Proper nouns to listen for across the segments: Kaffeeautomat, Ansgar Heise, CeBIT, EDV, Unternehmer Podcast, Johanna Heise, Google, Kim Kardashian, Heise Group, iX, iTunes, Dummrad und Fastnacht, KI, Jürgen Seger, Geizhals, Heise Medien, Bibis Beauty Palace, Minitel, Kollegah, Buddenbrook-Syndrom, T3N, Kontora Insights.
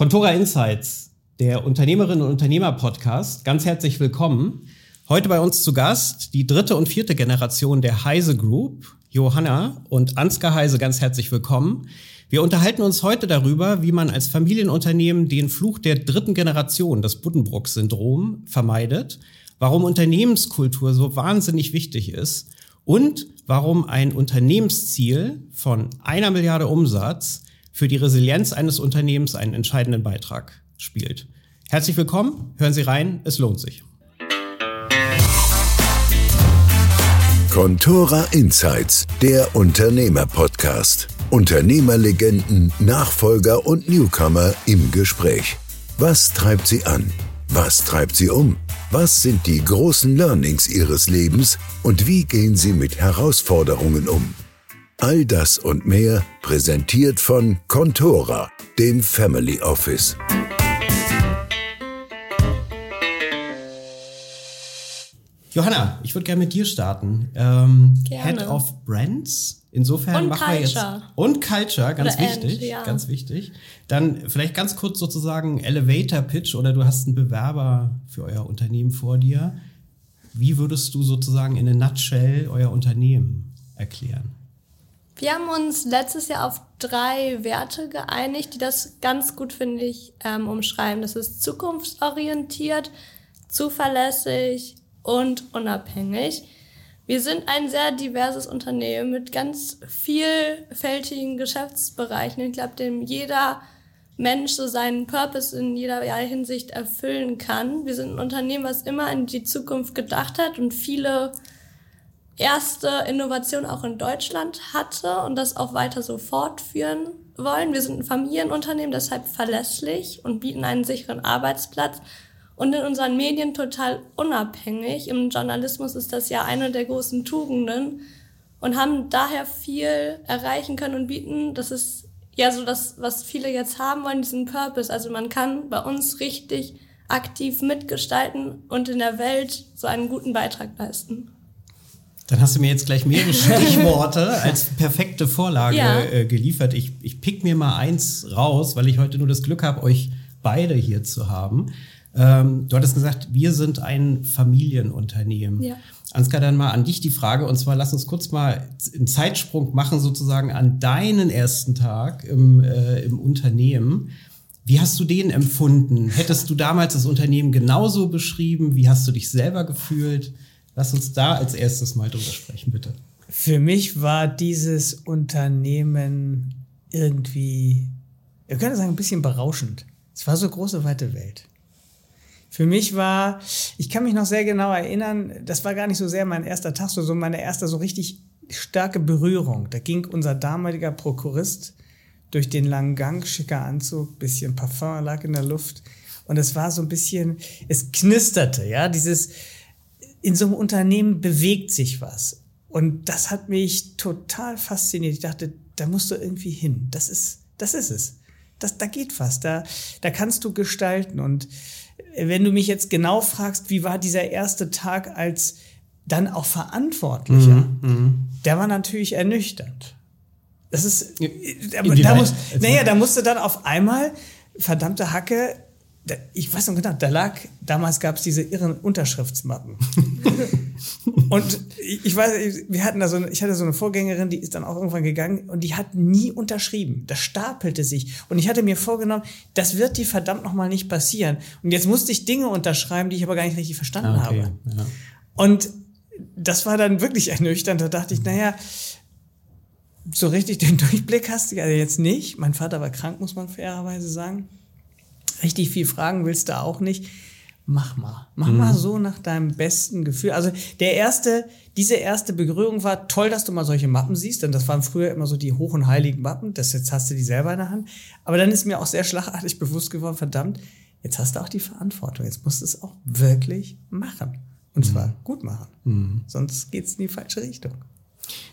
Kontora Insights, der Unternehmerinnen- und Unternehmer-Podcast. Ganz herzlich willkommen. Heute bei uns zu Gast die dritte und vierte Generation der Heise Group, Johanna und Ansgar Heise. Ganz herzlich willkommen. Wir unterhalten uns heute darüber, wie man als Familienunternehmen den Fluch der dritten Generation, das Buddenbrook-Syndrom, vermeidet, warum Unternehmenskultur so wahnsinnig wichtig ist und warum ein Unternehmensziel von 1 Milliarde Umsatz für die Resilienz eines Unternehmens einen entscheidenden Beitrag spielt. Herzlich willkommen, hören Sie rein, es lohnt sich. Kontora Insights, der Unternehmer-Podcast. Unternehmerlegenden, Nachfolger und Newcomer im Gespräch. Was treibt sie an? Was treibt sie um? Was sind die großen Learnings ihres Lebens und wie gehen sie mit Herausforderungen um? All das und mehr präsentiert von Kontora, dem Family Office. Johanna, ich würde gerne mit dir starten. Head of Brands. Insofern machen wir jetzt. Und Culture, ganz wichtig. Ja. Ganz wichtig. Dann vielleicht ganz kurz sozusagen Elevator Pitch oder du hast einen Bewerber für euer Unternehmen vor dir. Wie würdest du sozusagen in a nutshell euer Unternehmen erklären? Wir haben uns letztes Jahr auf 3 Werte geeinigt, die das ganz gut, finde ich, umschreiben. Das ist zukunftsorientiert, zuverlässig und unabhängig. Wir sind ein sehr diverses Unternehmen mit ganz vielfältigen Geschäftsbereichen. Ich glaube, dem jeder Mensch so seinen Purpose in jeder Hinsicht erfüllen kann. Wir sind ein Unternehmen, was immer in die Zukunft gedacht hat und viele erste Innovation auch in Deutschland hatte und das auch weiter so fortführen wollen. Wir sind ein Familienunternehmen, deshalb verlässlich und bieten einen sicheren Arbeitsplatz und in unseren Medien total unabhängig. Im Journalismus ist das ja eine der großen Tugenden und haben daher viel erreichen können und bieten. Das ist ja so das, was viele jetzt haben wollen, diesen Purpose. Also man kann bei uns richtig aktiv mitgestalten und in der Welt so einen guten Beitrag leisten. Dann hast du mir jetzt gleich mehrere Stichworte als perfekte Vorlage geliefert. Ich pick mir mal eins raus, weil ich heute nur das Glück habe, euch beide hier zu haben. Du hattest gesagt, wir sind ein Familienunternehmen. Ja. Ansgar, dann mal an dich die Frage. Und zwar lass uns kurz mal einen Zeitsprung machen, sozusagen an deinen ersten Tag im Unternehmen. Wie hast du den empfunden? Hättest du damals das Unternehmen genauso beschrieben? Wie hast du dich selber gefühlt? Lass uns da als erstes mal drüber sprechen, bitte. Für mich war dieses Unternehmen irgendwie, wir können sagen, ein bisschen berauschend. Es war so große, weite Welt. Für mich war, ich kann mich noch sehr genau erinnern, das war gar nicht so sehr mein erster Tag, sondern meine erste so richtig starke Berührung. Da ging unser damaliger Prokurist durch den langen Gang, schicker Anzug, bisschen Parfum lag in der Luft. Und es war so ein bisschen, es knisterte, ja, dieses... In so einem Unternehmen bewegt sich was. Und das hat mich total fasziniert. Ich dachte, da musst du irgendwie hin. Das ist es. Da geht was. Da kannst du gestalten. Und wenn du mich jetzt genau fragst, wie war dieser erste Tag als dann auch Verantwortlicher, der war natürlich ernüchternd. Das ist, da musste dann auf einmal, verdammte Hacke, ich weiß noch genau, damals gab es diese irren Unterschriftsmappen. Und ich weiß, ich hatte so eine Vorgängerin, die ist dann auch irgendwann gegangen und die hat nie unterschrieben. Das stapelte sich. Und ich hatte mir vorgenommen, das wird dir verdammt nochmal nicht passieren. Und jetzt musste ich Dinge unterschreiben, die ich aber gar nicht richtig verstanden habe. Ja. Und das war dann wirklich ernüchternd. Da dachte ich, so richtig den Durchblick hast du ja jetzt nicht. Mein Vater war krank, muss man fairerweise sagen. Richtig viel fragen willst du auch nicht. Mach mal so nach deinem besten Gefühl. Also diese erste Berührung war toll, dass du mal solche Mappen siehst, denn das waren früher immer so die hoch und heiligen Mappen. Jetzt hast du die selber in der Hand. Aber dann ist mir auch sehr schlagartig bewusst geworden, verdammt, jetzt hast du auch die Verantwortung. Jetzt musst du es auch wirklich machen. Und zwar gut machen. Sonst geht's in die falsche Richtung.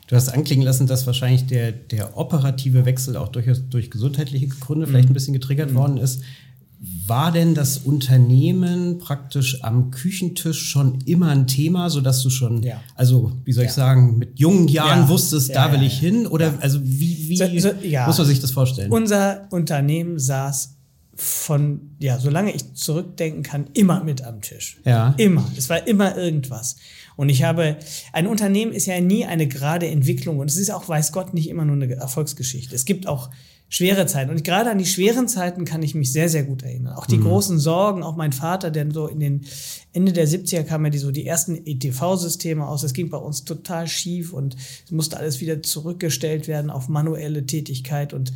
Du hast anklingen lassen, dass wahrscheinlich der operative Wechsel auch durch gesundheitliche Gründe vielleicht ein bisschen getriggert worden ist. War denn das Unternehmen praktisch am Küchentisch schon immer ein Thema, sodass du schon, mit jungen Jahren wusstest, da will ich hin? Oder, muss man sich das vorstellen? Unser Unternehmen saß von, ja, solange ich zurückdenken kann, immer mit am Tisch. Ja. Immer. Es war immer irgendwas. Und ich habe, ein Unternehmen ist ja nie eine gerade Entwicklung und es ist auch, weiß Gott, nicht immer nur eine Erfolgsgeschichte. Es gibt auch schwere Zeiten. Und gerade an die schweren Zeiten kann ich mich sehr, sehr gut erinnern. Auch die großen Sorgen, auch mein Vater, der so in den Ende der 70er kamen ja die ersten EDV-Systeme aus. Das ging bei uns total schief und es musste alles wieder zurückgestellt werden auf manuelle Tätigkeit. Und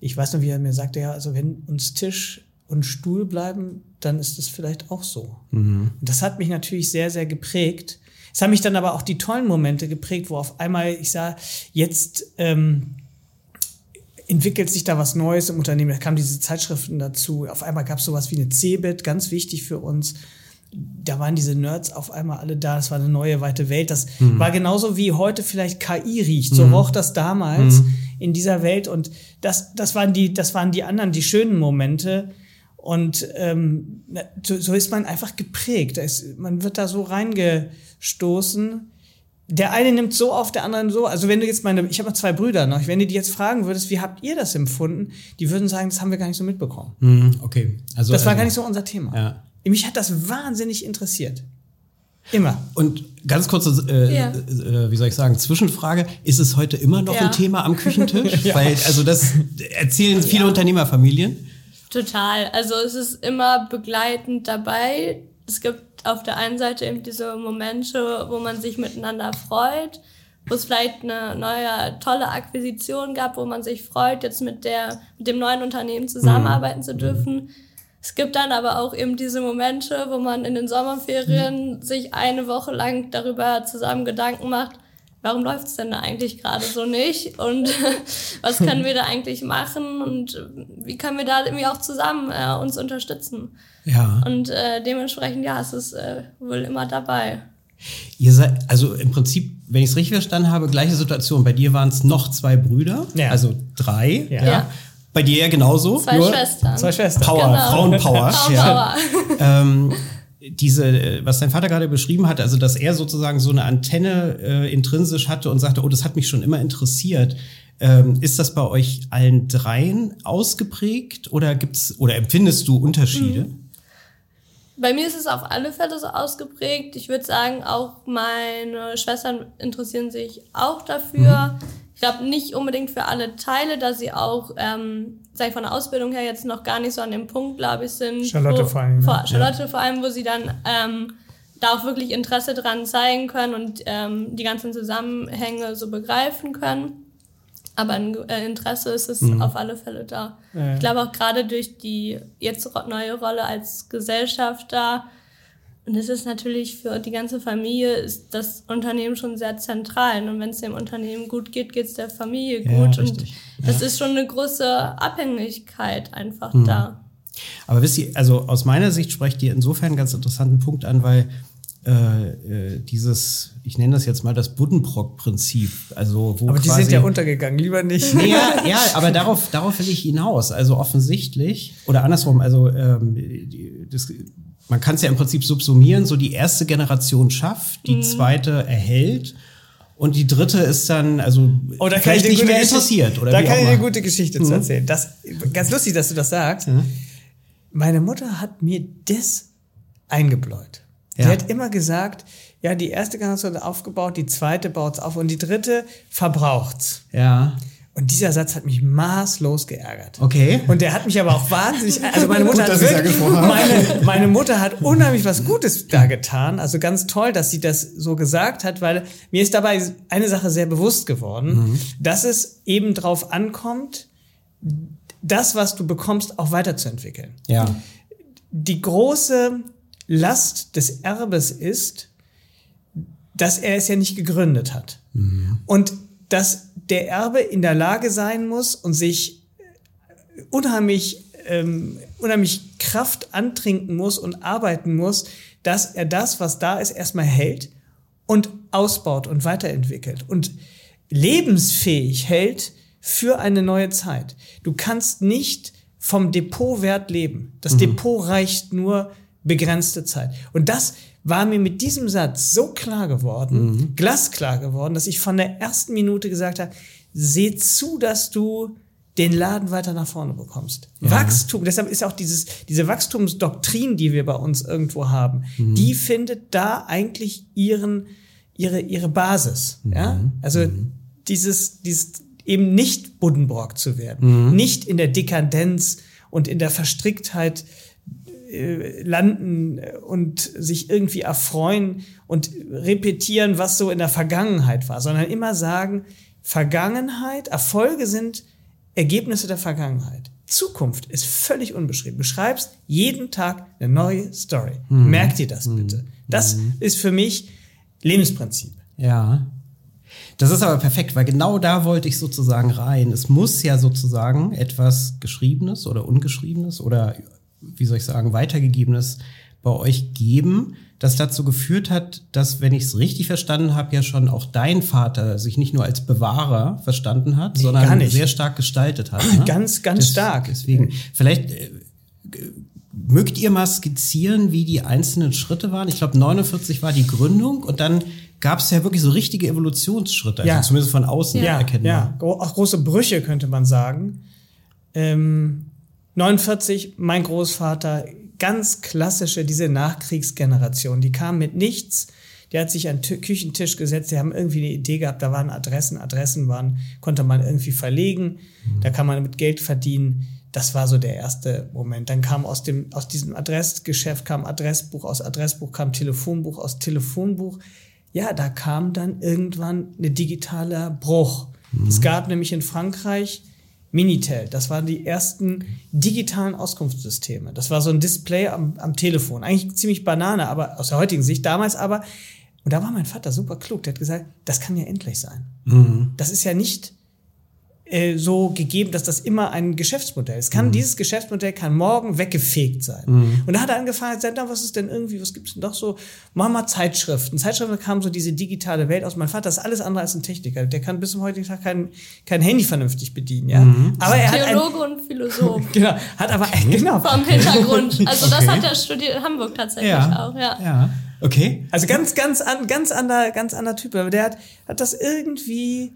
ich weiß noch, wie er mir sagte, ja, also wenn uns Tisch und Stuhl bleiben, dann ist es vielleicht auch so. Mhm. Und das hat mich natürlich sehr, sehr geprägt. Es haben mich dann aber auch die tollen Momente geprägt, wo auf einmal ich sah, jetzt entwickelt sich da was Neues im Unternehmen. Da kamen diese Zeitschriften dazu. Auf einmal gab es sowas wie eine CeBIT, ganz wichtig für uns. Da waren diese Nerds auf einmal alle da. Das war eine neue, weite Welt. Das war genauso wie heute vielleicht KI riecht. So roch das damals in dieser Welt. Und das waren die anderen, die schönen Momente. Und so ist man einfach geprägt. Man wird da so reingestoßen. Der eine nimmt so auf, der andere so. Also wenn du jetzt ich habe 2 Brüder noch. Wenn du die jetzt fragen würdest, wie habt ihr das empfunden? Die würden sagen, das haben wir gar nicht so mitbekommen. Okay. Also, das war gar nicht so unser Thema. Ja. Mich hat das wahnsinnig interessiert. Immer. Und ganz kurze, wie soll ich sagen, Zwischenfrage. Ist es heute immer noch ein Thema am Küchentisch? Ja. Weil, also das erzählen viele Unternehmerfamilien. Total. Also es ist immer begleitend dabei. Es gibt auf der einen Seite eben diese Momente, wo man sich miteinander freut, wo es vielleicht eine neue, tolle Akquisition gab, wo man sich freut, jetzt mit dem neuen Unternehmen zusammenarbeiten zu dürfen. Es gibt dann aber auch eben diese Momente, wo man in den Sommerferien sich eine Woche lang darüber zusammen Gedanken macht, warum läuft's denn da eigentlich gerade so nicht und was können wir da eigentlich machen und wie können wir da irgendwie auch zusammen uns unterstützen. Ja. Und dementsprechend, es ist wohl immer dabei. Ihr seid, also im Prinzip, wenn ich es richtig verstanden habe, gleiche Situation. Bei dir waren es noch 2 Brüder, also 3. Ja. Ja. Bei dir ja genauso. 2 nur Schwestern. 2 Schwestern. Power, genau. Frauenpower. Ja. Was dein Vater gerade beschrieben hat, also dass er sozusagen so eine Antenne intrinsisch hatte und sagte, oh, das hat mich schon immer interessiert. Ist das bei euch allen 3 ausgeprägt oder empfindest du Unterschiede? Bei mir ist es auf alle Fälle so ausgeprägt. Ich würde sagen, auch meine Schwestern interessieren sich auch dafür. Ich glaube, nicht unbedingt für alle Teile, da sie auch, von der Ausbildung her jetzt noch gar nicht so an dem Punkt, glaube ich, sind. Charlotte vor allem, wo sie dann da auch wirklich Interesse dran zeigen können und die ganzen Zusammenhänge so begreifen können. Aber ein Interesse ist es auf alle Fälle da. Ja. Ich glaube auch gerade durch die jetzt neue Rolle als Gesellschafter. Und es ist natürlich für die ganze Familie ist das Unternehmen schon sehr zentral. Und wenn es dem Unternehmen gut geht, geht es der Familie gut. Ja, und das ist schon eine große Abhängigkeit einfach da. Aber wisst ihr, also aus meiner Sicht sprecht ihr insofern einen ganz interessanten Punkt an, weil dieses, ich nenne das jetzt mal das Buddenbrook-Prinzip. Also wo aber die sind ja untergegangen, lieber nicht. Ja, aber darauf will ich hinaus. Also offensichtlich, oder andersrum, also man kann es ja im Prinzip subsumieren, so die erste Generation schafft, die zweite erhält und die dritte ist dann, also vielleicht nicht mehr interessiert. Oder da kann ich eine gute Geschichte zu erzählen. Das, ganz lustig, dass du das sagst. Ja. Meine Mutter hat mir das eingebläut. Ja. Die hat immer gesagt, ja, die erste Generation hat aufgebaut, die zweite baut es auf und die dritte verbraucht's. Ja. Und dieser Satz hat mich maßlos geärgert. Okay. Und der hat mich aber auch wahnsinnig, also meine Mutter meine Mutter hat unheimlich was Gutes da getan. Also ganz toll, dass sie das so gesagt hat, weil mir ist dabei eine Sache sehr bewusst geworden, dass es eben drauf ankommt, das, was du bekommst, auch weiterzuentwickeln. Ja. Die große Last des Erbes ist, dass er es ja nicht gegründet hat. Mhm. Und dass der Erbe in der Lage sein muss und sich unheimlich Kraft antrinken muss und arbeiten muss, dass er das, was da ist, erstmal hält und ausbaut und weiterentwickelt und lebensfähig hält für eine neue Zeit. Du kannst nicht vom Depotwert leben. Das Depot reicht nur begrenzte Zeit. Und das war mir mit diesem Satz so klar geworden, glasklar geworden, dass ich von der ersten Minute gesagt habe, seh zu, dass du den Laden weiter nach vorne bekommst. Ja. Wachstum, deshalb ist auch diese Wachstumsdoktrin, die wir bei uns irgendwo haben, die findet da eigentlich ihre Basis. Ja? Also dieses eben nicht Buddenbrook zu werden, nicht in der Dekadenz und in der Verstricktheit landen und sich irgendwie erfreuen und repetieren, was so in der Vergangenheit war, sondern immer sagen, Vergangenheit, Erfolge sind Ergebnisse der Vergangenheit. Zukunft ist völlig unbeschrieben. Du schreibst jeden Tag eine neue Story. Merk dir das bitte. Das ist für mich Lebensprinzip. Ja. Das ist aber perfekt, weil genau da wollte ich sozusagen rein. Es muss ja sozusagen etwas Geschriebenes oder Ungeschriebenes oder, wie soll ich sagen, Weitergegebenes bei euch geben, das dazu geführt hat, dass, wenn ich es richtig verstanden habe, ja schon auch dein Vater sich nicht nur als Bewahrer verstanden hat, sondern sehr stark gestaltet hat. Ne? Ganz stark. Deswegen, vielleicht mögt ihr mal skizzieren, wie die einzelnen Schritte waren? Ich glaube, 49 war die Gründung und dann gab es ja wirklich so richtige Evolutionsschritte, also zumindest von außen erkennen. Ja, auch große Brüche könnte man sagen. 49, mein Großvater, ganz klassische, diese Nachkriegsgeneration, die kam mit nichts, die hat sich an den Küchentisch gesetzt, die haben irgendwie eine Idee gehabt, da waren Adressen waren, konnte man irgendwie verlegen, da kann man mit Geld verdienen, das war so der erste Moment. Dann kam aus diesem Adressgeschäft kam Adressbuch, aus Adressbuch kam Telefonbuch, aus Telefonbuch, ja, da kam dann irgendwann ein digitaler Bruch. Es gab nämlich in Frankreich Minitel, das waren die ersten digitalen Auskunftssysteme. Das war so ein Display am Telefon. Eigentlich ziemlich Banane, aber aus der heutigen Sicht. Damals aber, und da war mein Vater super klug, der hat gesagt, das kann ja endlich sein. Das ist ja nicht so gegeben, dass das immer ein Geschäftsmodell ist. Dieses Geschäftsmodell kann morgen weggefegt sein. Und da hat er angefangen, hat gesagt, was ist denn irgendwie, was gibt's denn doch so? Machen wir Zeitschriften. Zeitschriften kamen so diese digitale Welt aus. Mein Vater ist alles andere als ein Techniker. Der kann bis zum heutigen Tag kein Handy vernünftig bedienen, ja. Aber er hat Theologe und Philosoph. Genau, vom Hintergrund. Also das hat er studiert in Hamburg tatsächlich auch, ja. Okay. Also ganz anderer Typ, aber der hat das irgendwie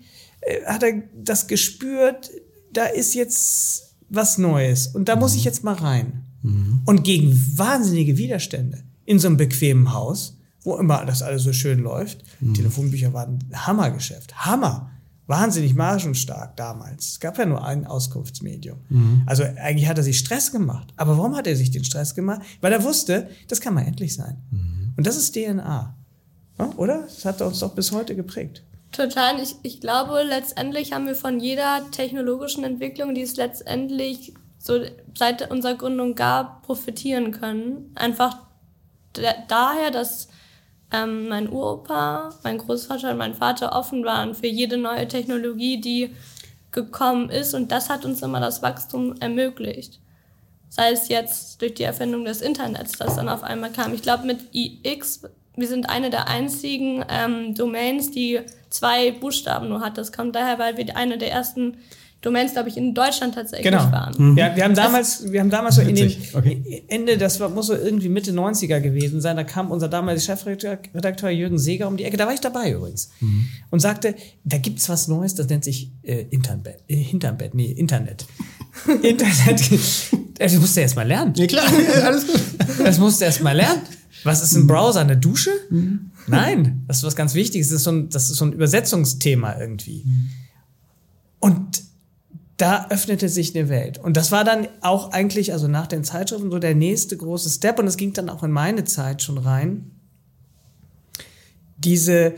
hat er das gespürt, da ist jetzt was Neues und da muss ich jetzt mal rein. Und gegen wahnsinnige Widerstände in so einem bequemen Haus, wo immer das alles so schön läuft, Telefonbücher waren ein Hammergeschäft, wahnsinnig margenstark damals. Es gab ja nur ein Auskunftsmedium. Also eigentlich hat er sich Stress gemacht. Aber warum hat er sich den Stress gemacht? Weil er wusste, das kann mal endlich sein. Und das ist DNA, ja, oder? Das hat uns doch bis heute geprägt. Total. Ich glaube, letztendlich haben wir von jeder technologischen Entwicklung, die es letztendlich so seit unserer Gründung gab, profitieren können. Einfach daher, dass mein Uropa, mein Großvater und mein Vater offen waren für jede neue Technologie, die gekommen ist. Und das hat uns immer das Wachstum ermöglicht. Sei es jetzt durch die Erfindung des Internets, das dann auf einmal kam. Ich glaube, mit iX, wir sind eine der einzigen Domains, die 2 Buchstaben nur hat. Das kommt daher, weil wir eine der ersten Domains, glaube ich, in Deutschland tatsächlich waren. Ja, wir haben damals so in den Ende, das muss so irgendwie Mitte 90er gewesen sein, da kam unser damaliger Chefredakteur Jürgen Seger um die Ecke, da war ich dabei übrigens, und sagte, da gibt's was Neues, das nennt sich Internet. Internet, das musst du erst mal lernen. Ja, klar, alles gut. Das musst du erst mal lernen. Was ist ein Browser? Eine Dusche? Nein, das ist was ganz Wichtiges. Das ist so ein Übersetzungsthema irgendwie. Und da öffnete sich eine Welt. Und das war dann auch eigentlich, also nach den Zeitschriften, so der nächste große Step. Und es ging dann auch in meine Zeit schon rein. Diese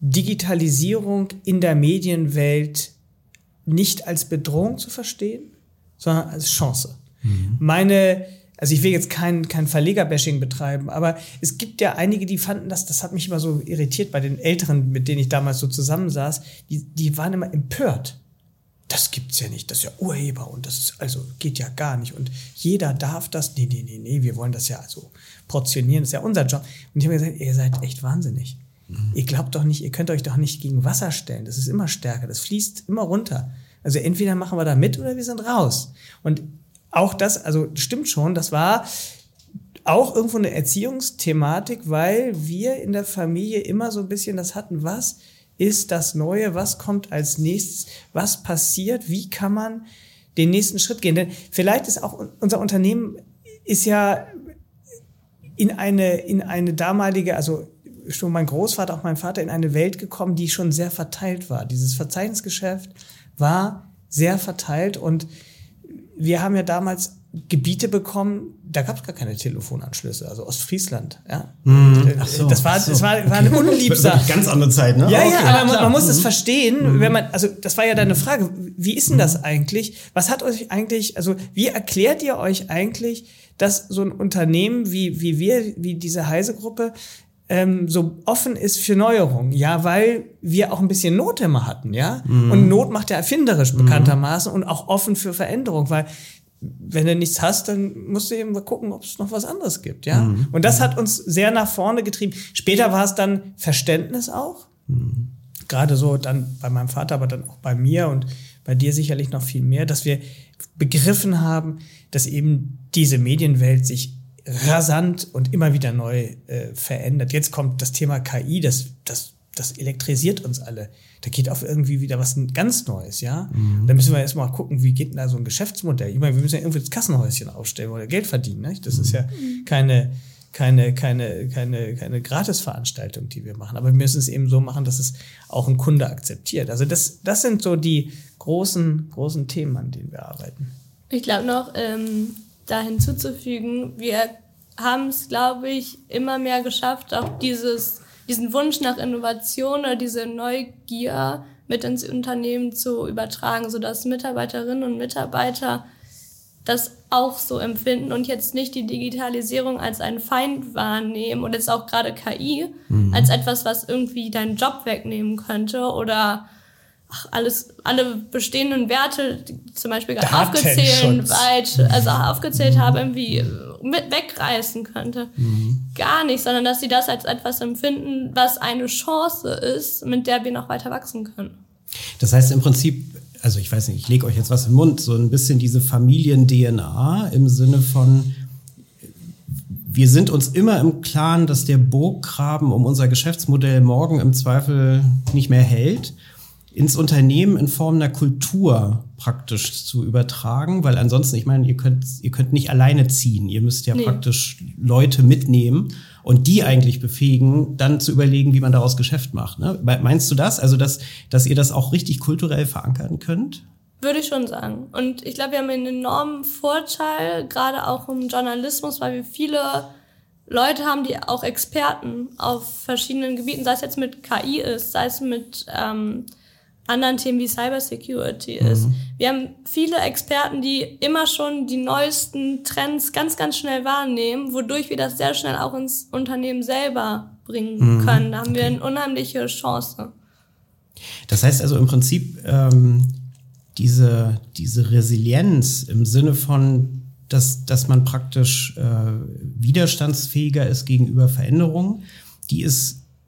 Digitalisierung in der Medienwelt nicht als Bedrohung zu verstehen, sondern als Chance. Also ich will jetzt kein Verlegerbashing betreiben, aber es gibt ja einige, die fanden das hat mich immer so irritiert bei den Älteren, mit denen ich damals so zusammensaß, die waren immer empört. Das gibt's ja nicht, das ist ja Urheber und das ist, also geht ja gar nicht und jeder darf das, nee, wir wollen das ja also portionieren, das ist ja unser Job. Und ich habe gesagt, ihr seid echt wahnsinnig. Ihr glaubt doch nicht, ihr könnt euch doch nicht gegen Wasser stellen, das ist immer stärker, das fließt immer runter. Also entweder machen wir da mit oder wir sind raus. Und auch das, also stimmt schon, das war auch irgendwo eine Erziehungsthematik, weil wir in der Familie immer so ein bisschen das hatten, was ist das Neue, was kommt als nächstes, was passiert, wie kann man den nächsten Schritt gehen. Denn vielleicht ist auch unser Unternehmen ist ja in eine damalige, also schon mein Großvater, auch mein Vater, in eine Welt gekommen, die schon sehr verteilt war. Dieses Verzeichnisgeschäft war sehr verteilt und wir haben ja damals Gebiete bekommen, da gab es gar keine Telefonanschlüsse, also Ostfriesland. Ja. Das war eine unliebsame. Ganz andere Zeit, ne? Ja, okay, ja, aber man muss es verstehen, wenn man, also das war ja deine Frage, wie ist denn das eigentlich? Was hat euch eigentlich, also wie erklärt ihr euch eigentlich, dass so ein Unternehmen wie diese Heise-Gruppe so offen ist für Neuerungen? Ja, weil wir auch ein bisschen Not immer hatten, ja? Und Not macht ja erfinderisch bekanntermaßen und auch offen für Veränderung, weil wenn du nichts hast, dann musst du eben mal gucken, ob es noch was anderes gibt, ja. Und das hat uns sehr nach vorne getrieben. Später war es dann Verständnis auch. Gerade so dann bei meinem Vater, aber dann auch bei mir und bei dir sicherlich noch viel mehr, dass wir begriffen haben, dass eben diese Medienwelt sich rasant und immer wieder neu verändert. Jetzt kommt das Thema KI, das elektrisiert uns alle. Da geht auf irgendwie wieder was ganz Neues, ja? Da müssen wir erstmal gucken, wie geht denn da so ein Geschäftsmodell? Ich meine, wir müssen ja irgendwie das Kassenhäuschen aufstellen oder Geld verdienen, nicht? Das ist ja keine Gratisveranstaltung, die wir machen. Aber wir müssen es eben so machen, dass es auch ein Kunde akzeptiert. Also das sind so die großen Themen, an denen wir arbeiten. Ich glaube noch, da hinzuzufügen, wir haben es, glaube ich, immer mehr geschafft, auch diesen Wunsch nach Innovation oder diese Neugier mit ins Unternehmen zu übertragen, sodass Mitarbeiterinnen und Mitarbeiter das auch so empfinden und jetzt nicht die Digitalisierung als einen Feind wahrnehmen und jetzt auch gerade KI als etwas, was irgendwie deinen Job wegnehmen könnte oder alle bestehenden Werte, die zum Beispiel gerade aufgezählt habe, irgendwie mit wegreißen könnte. Gar nicht, sondern dass sie das als etwas empfinden, was eine Chance ist, mit der wir noch weiter wachsen können. Das heißt im Prinzip, also ich weiß nicht, ich lege euch jetzt was in den Mund, so ein bisschen diese Familien-DNA im Sinne von, wir sind uns immer im Klaren, dass der Burggraben um unser Geschäftsmodell morgen im Zweifel nicht mehr hält, ins Unternehmen in Form einer Kultur praktisch zu übertragen, weil ansonsten, ich meine, ihr könnt nicht alleine ziehen, ihr müsst ja praktisch Leute mitnehmen und die eigentlich befähigen, dann zu überlegen, wie man daraus Geschäft macht. Ne? Meinst du das? Also, dass ihr das auch richtig kulturell verankern könnt? Würde ich schon sagen. Und ich glaube, wir haben einen enormen Vorteil, gerade auch im Journalismus, weil wir viele Leute haben, die auch Experten auf verschiedenen Gebieten, sei es jetzt mit KI ist, sei es mit anderen Themen wie Cybersecurity ist. Wir haben viele Experten, die immer schon die neuesten Trends ganz, ganz schnell wahrnehmen, wodurch wir das sehr schnell auch ins Unternehmen selber bringen können. Da haben wir eine unheimliche Chance. Das heißt also im Prinzip, diese Resilienz im Sinne von, dass man praktisch widerstandsfähiger ist gegenüber Veränderungen,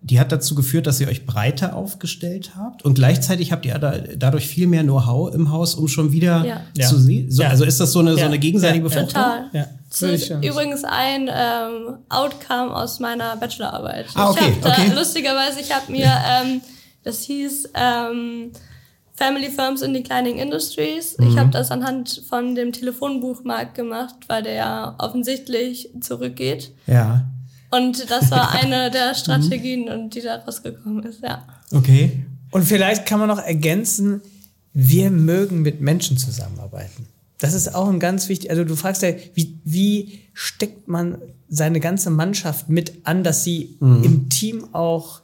die hat dazu geführt, dass ihr euch breiter aufgestellt habt und gleichzeitig habt ihr dadurch viel mehr Know-how im Haus, um schon wieder zu sehen. So, also ist das so eine gegenseitige Befruchtung? Total. Ja. Das ist übrigens ein Outcome aus meiner Bachelorarbeit. Ich habe mir das hieß Family Firms in Declining Industries. Ich habe das anhand von dem Telefonbuchmarkt gemacht, weil der ja offensichtlich zurückgeht. Ja. Und das war eine der Strategien, die da rausgekommen ist, ja. Okay. Und vielleicht kann man noch ergänzen, wir mögen mit Menschen zusammenarbeiten. Das ist auch ein ganz wichtig, also du fragst ja, wie steckt man seine ganze Mannschaft mit an, dass sie im Team auch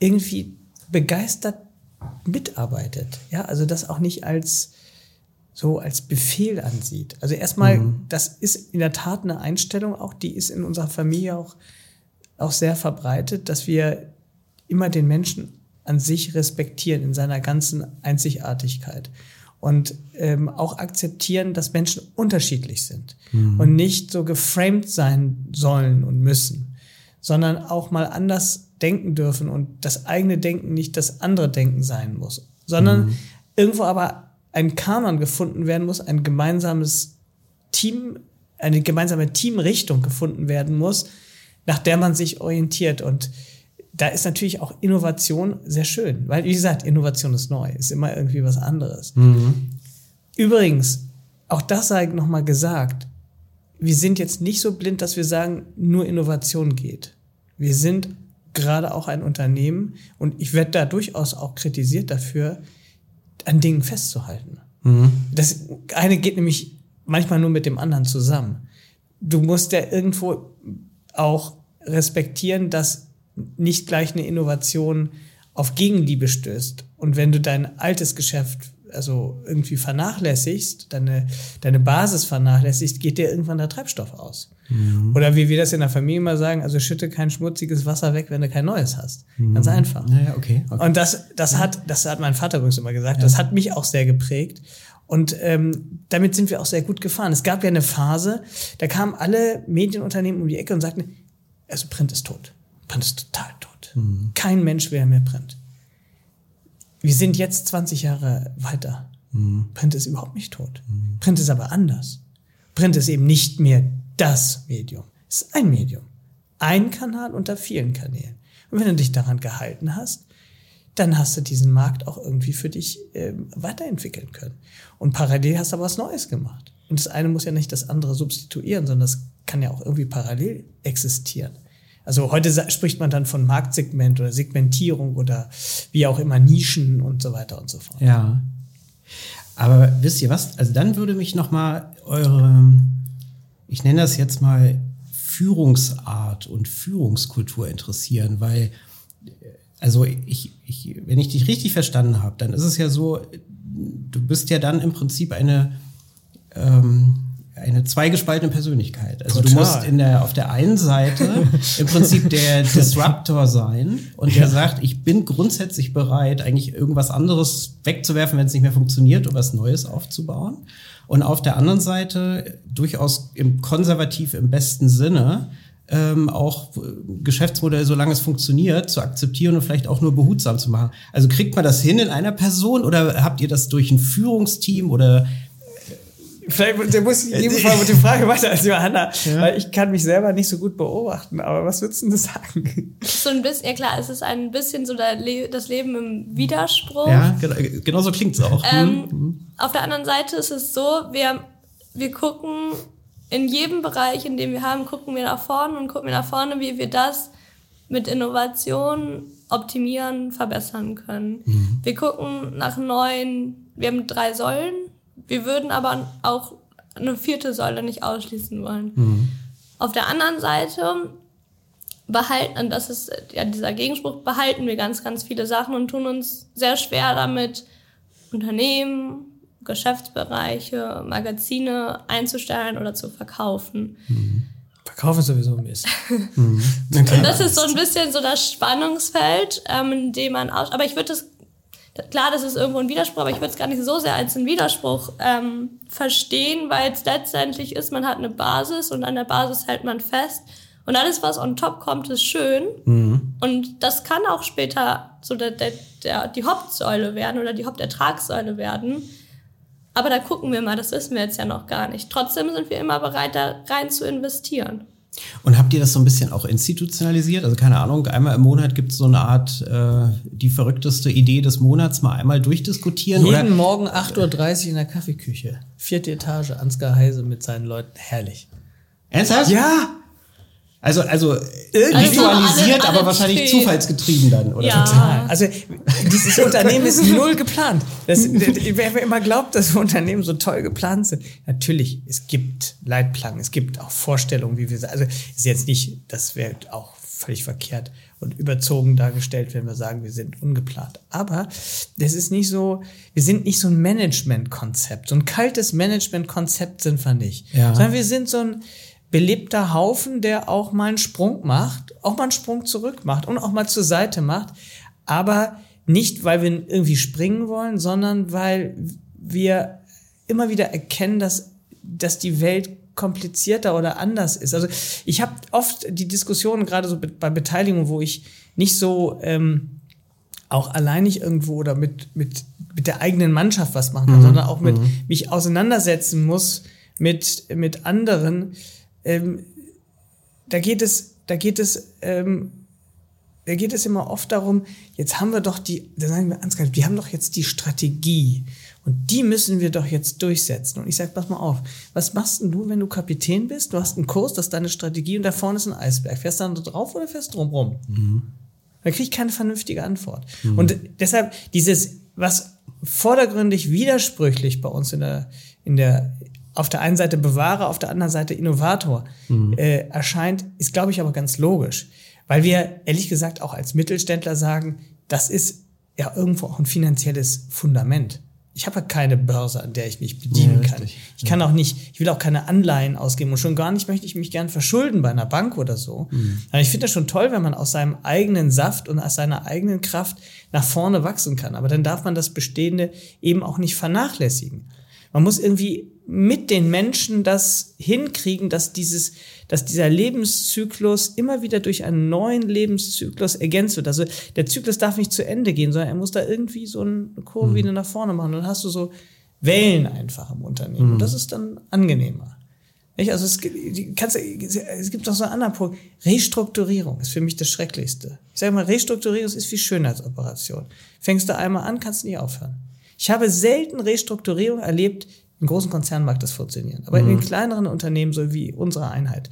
irgendwie begeistert mitarbeitet. Ja, also das auch nicht als Befehl ansieht. Also erstmal, das ist in der Tat eine Einstellung auch, die ist in unserer Familie auch sehr verbreitet, dass wir immer den Menschen an sich respektieren in seiner ganzen Einzigartigkeit und auch akzeptieren, dass Menschen unterschiedlich sind und nicht so geframed sein sollen und müssen, sondern auch mal anders denken dürfen und das eigene Denken nicht das andere Denken sein muss, sondern irgendwo aber ein Kanon gefunden werden muss, ein gemeinsames Team, eine gemeinsame Teamrichtung gefunden werden muss, nach der man sich orientiert. Und da ist natürlich auch Innovation sehr schön, weil, wie gesagt, Innovation ist neu, ist immer irgendwie was anderes. Übrigens, auch das sei nochmal gesagt, wir sind jetzt nicht so blind, dass wir sagen, nur Innovation geht. Wir sind gerade auch ein Unternehmen und ich werde da durchaus auch kritisiert dafür, an Dingen festzuhalten. Mhm. Das eine geht nämlich manchmal nur mit dem anderen zusammen. Du musst ja irgendwo auch respektieren, dass nicht gleich eine Innovation auf Gegenliebe stößt. Und wenn du dein altes Geschäft also irgendwie vernachlässigst, deine Basis vernachlässigst, geht dir irgendwann der Treibstoff aus. Mhm. Oder wie wir das in der Familie immer sagen, also schütte kein schmutziges Wasser weg, wenn du kein neues hast. Mhm. Ganz einfach. Naja, okay. Und das hat mein Vater übrigens immer gesagt, das hat mich auch sehr geprägt. Und damit sind wir auch sehr gut gefahren. Es gab ja eine Phase, da kamen alle Medienunternehmen um die Ecke und sagten, also Print ist tot. Print ist total tot. Mhm. Kein Mensch will mehr Print. Wir sind jetzt 20 Jahre weiter. Mhm. Print ist überhaupt nicht tot. Mhm. Print ist aber anders. Print ist eben nicht mehr das Medium. Es ist ein Medium. Ein Kanal unter vielen Kanälen. Und wenn du dich daran gehalten hast, dann hast du diesen Markt auch irgendwie für dich weiterentwickeln können. Und parallel hast du aber was Neues gemacht. Und das eine muss ja nicht das andere substituieren, sondern das kann ja auch irgendwie parallel existieren. Also heute spricht man dann von Marktsegment oder Segmentierung oder wie auch immer Nischen und so weiter und so fort. Ja, aber wisst ihr was? Also dann würde mich nochmal eure, ich nenne das jetzt mal Führungsart und Führungskultur interessieren, weil, also ich wenn ich dich richtig verstanden habe, dann ist es ja so, du bist ja dann im Prinzip eine zweigespaltene Persönlichkeit. Also total. Du musst auf der einen Seite im Prinzip der Disruptor sein und der sagt, ich bin grundsätzlich bereit, eigentlich irgendwas anderes wegzuwerfen, wenn es nicht mehr funktioniert, um was Neues aufzubauen. Und auf der anderen Seite durchaus konservativ im besten Sinne auch Geschäftsmodelle, solange es funktioniert, zu akzeptieren und vielleicht auch nur behutsam zu machen. Also kriegt man das hin in einer Person oder habt ihr das durch ein Führungsteam oder vielleicht muss ich jedenfalls mit der Frage weiter als Johanna, weil ich kann mich selber nicht so gut beobachten, aber was würdest du denn sagen? So ein bisschen, ja klar, es ist ein bisschen so das Leben im Widerspruch. Ja, genau so klingt's auch. Auf der anderen Seite ist es so, wir gucken in jedem Bereich, in dem wir haben, gucken wir nach vorne, wie wir das mit Innovation optimieren, verbessern können. Mhm. Wir gucken nach neuen, wir haben 3 Säulen. Wir würden aber auch eine 4. Säule nicht ausschließen wollen. Mhm. Auf der anderen Seite behalten, und das ist ja dieser Gegenspruch, behalten wir ganz, ganz viele Sachen und tun uns sehr schwer damit, Unternehmen, Geschäftsbereiche, Magazine einzustellen oder zu verkaufen. Mhm. Verkaufen ist sowieso Mist. Mhm. Und das ist so ein bisschen so das Spannungsfeld, in dem man aus... Aber ich würde das... Klar, das ist irgendwo ein Widerspruch, aber ich würde es gar nicht so sehr als einen Widerspruch verstehen, weil es letztendlich ist, man hat eine Basis und an der Basis hält man fest. Und alles, was on top kommt, ist schön. Mhm. Und das kann auch später so die Hauptsäule werden oder die Hauptertragssäule werden. Aber da gucken wir mal, das wissen wir jetzt ja noch gar nicht. Trotzdem sind wir immer bereit, da rein zu investieren. Und habt ihr das so ein bisschen auch institutionalisiert? Also keine Ahnung, einmal im Monat gibt es so eine Art, die verrückteste Idee des Monats, mal einmal durchdiskutieren? Jeden Morgen 8:30 Uhr in der Kaffeeküche. 4. Etage, Ansgar Heise mit seinen Leuten. Herrlich. Ernsthaft? Ja! Also individualisiert, aber wahrscheinlich zufallsgetrieben dann, oder? Ja. Total. Also dieses Unternehmen ist null geplant. Wer immer glaubt, dass Unternehmen so toll geplant sind. Natürlich, es gibt Leitplanken, es gibt auch Vorstellungen, wie wir sagen. Also ist jetzt nicht, das wäre auch völlig verkehrt und überzogen dargestellt, wenn wir sagen, wir sind ungeplant. Aber das ist nicht so, wir sind nicht so ein Managementkonzept. So ein kaltes Managementkonzept sind wir nicht. Ja. Sondern wir sind so ein belebter Haufen, der auch mal einen Sprung macht, auch mal einen Sprung zurück macht und auch mal zur Seite macht, aber nicht, weil wir irgendwie springen wollen, sondern weil wir immer wieder erkennen, dass die Welt komplizierter oder anders ist. Also ich habe oft die Diskussion, gerade so bei Beteiligung, wo ich nicht so auch alleinig irgendwo oder mit der eigenen Mannschaft was machen kann, sondern auch mit mich auseinandersetzen muss mit anderen. Da geht es immer oft darum, jetzt haben wir doch die Ansgar, wir haben doch jetzt die Strategie Und die müssen wir doch jetzt durchsetzen. Und ich sage, pass mal auf, was machst denn du, wenn du Kapitän bist? Du hast einen Kurs, das ist deine Strategie und da vorne ist ein Eisberg. Fährst du dann drauf oder fährst du drumrum? Mhm. Dann kriege ich keine vernünftige Antwort. Mhm. Und deshalb dieses, was vordergründig widersprüchlich bei uns auf der einen Seite Bewahrer, auf der anderen Seite Innovator erscheint, ist, glaube ich, aber ganz logisch. Weil wir, ehrlich gesagt, auch als Mittelständler sagen, das ist ja irgendwo auch ein finanzielles Fundament. Ich habe halt keine Börse, an der ich mich bedienen kann. Ich kann auch nicht, ich will auch keine Anleihen ausgeben und schon gar nicht möchte ich mich gern verschulden bei einer Bank oder so. Mhm. Aber ich finde das schon toll, wenn man aus seinem eigenen Saft und aus seiner eigenen Kraft nach vorne wachsen kann. Aber dann darf man das Bestehende eben auch nicht vernachlässigen. Man muss irgendwie mit den Menschen das hinkriegen, dass dieser Lebenszyklus immer wieder durch einen neuen Lebenszyklus ergänzt wird. Also der Zyklus darf nicht zu Ende gehen, sondern er muss da irgendwie so eine Kurve wieder nach vorne machen. Dann hast du so Wellen einfach im Unternehmen. Und das ist dann angenehmer. Nicht? Also es gibt doch so einen anderen Punkt. Restrukturierung ist für mich das Schrecklichste. Ich sage mal, Restrukturierung ist wie Schönheitsoperation. Fängst du einmal an, kannst du nie aufhören. Ich habe selten Restrukturierung erlebt. In großen Konzernen mag das funktionieren. Aber in den kleineren Unternehmen, so wie unsere Einheit,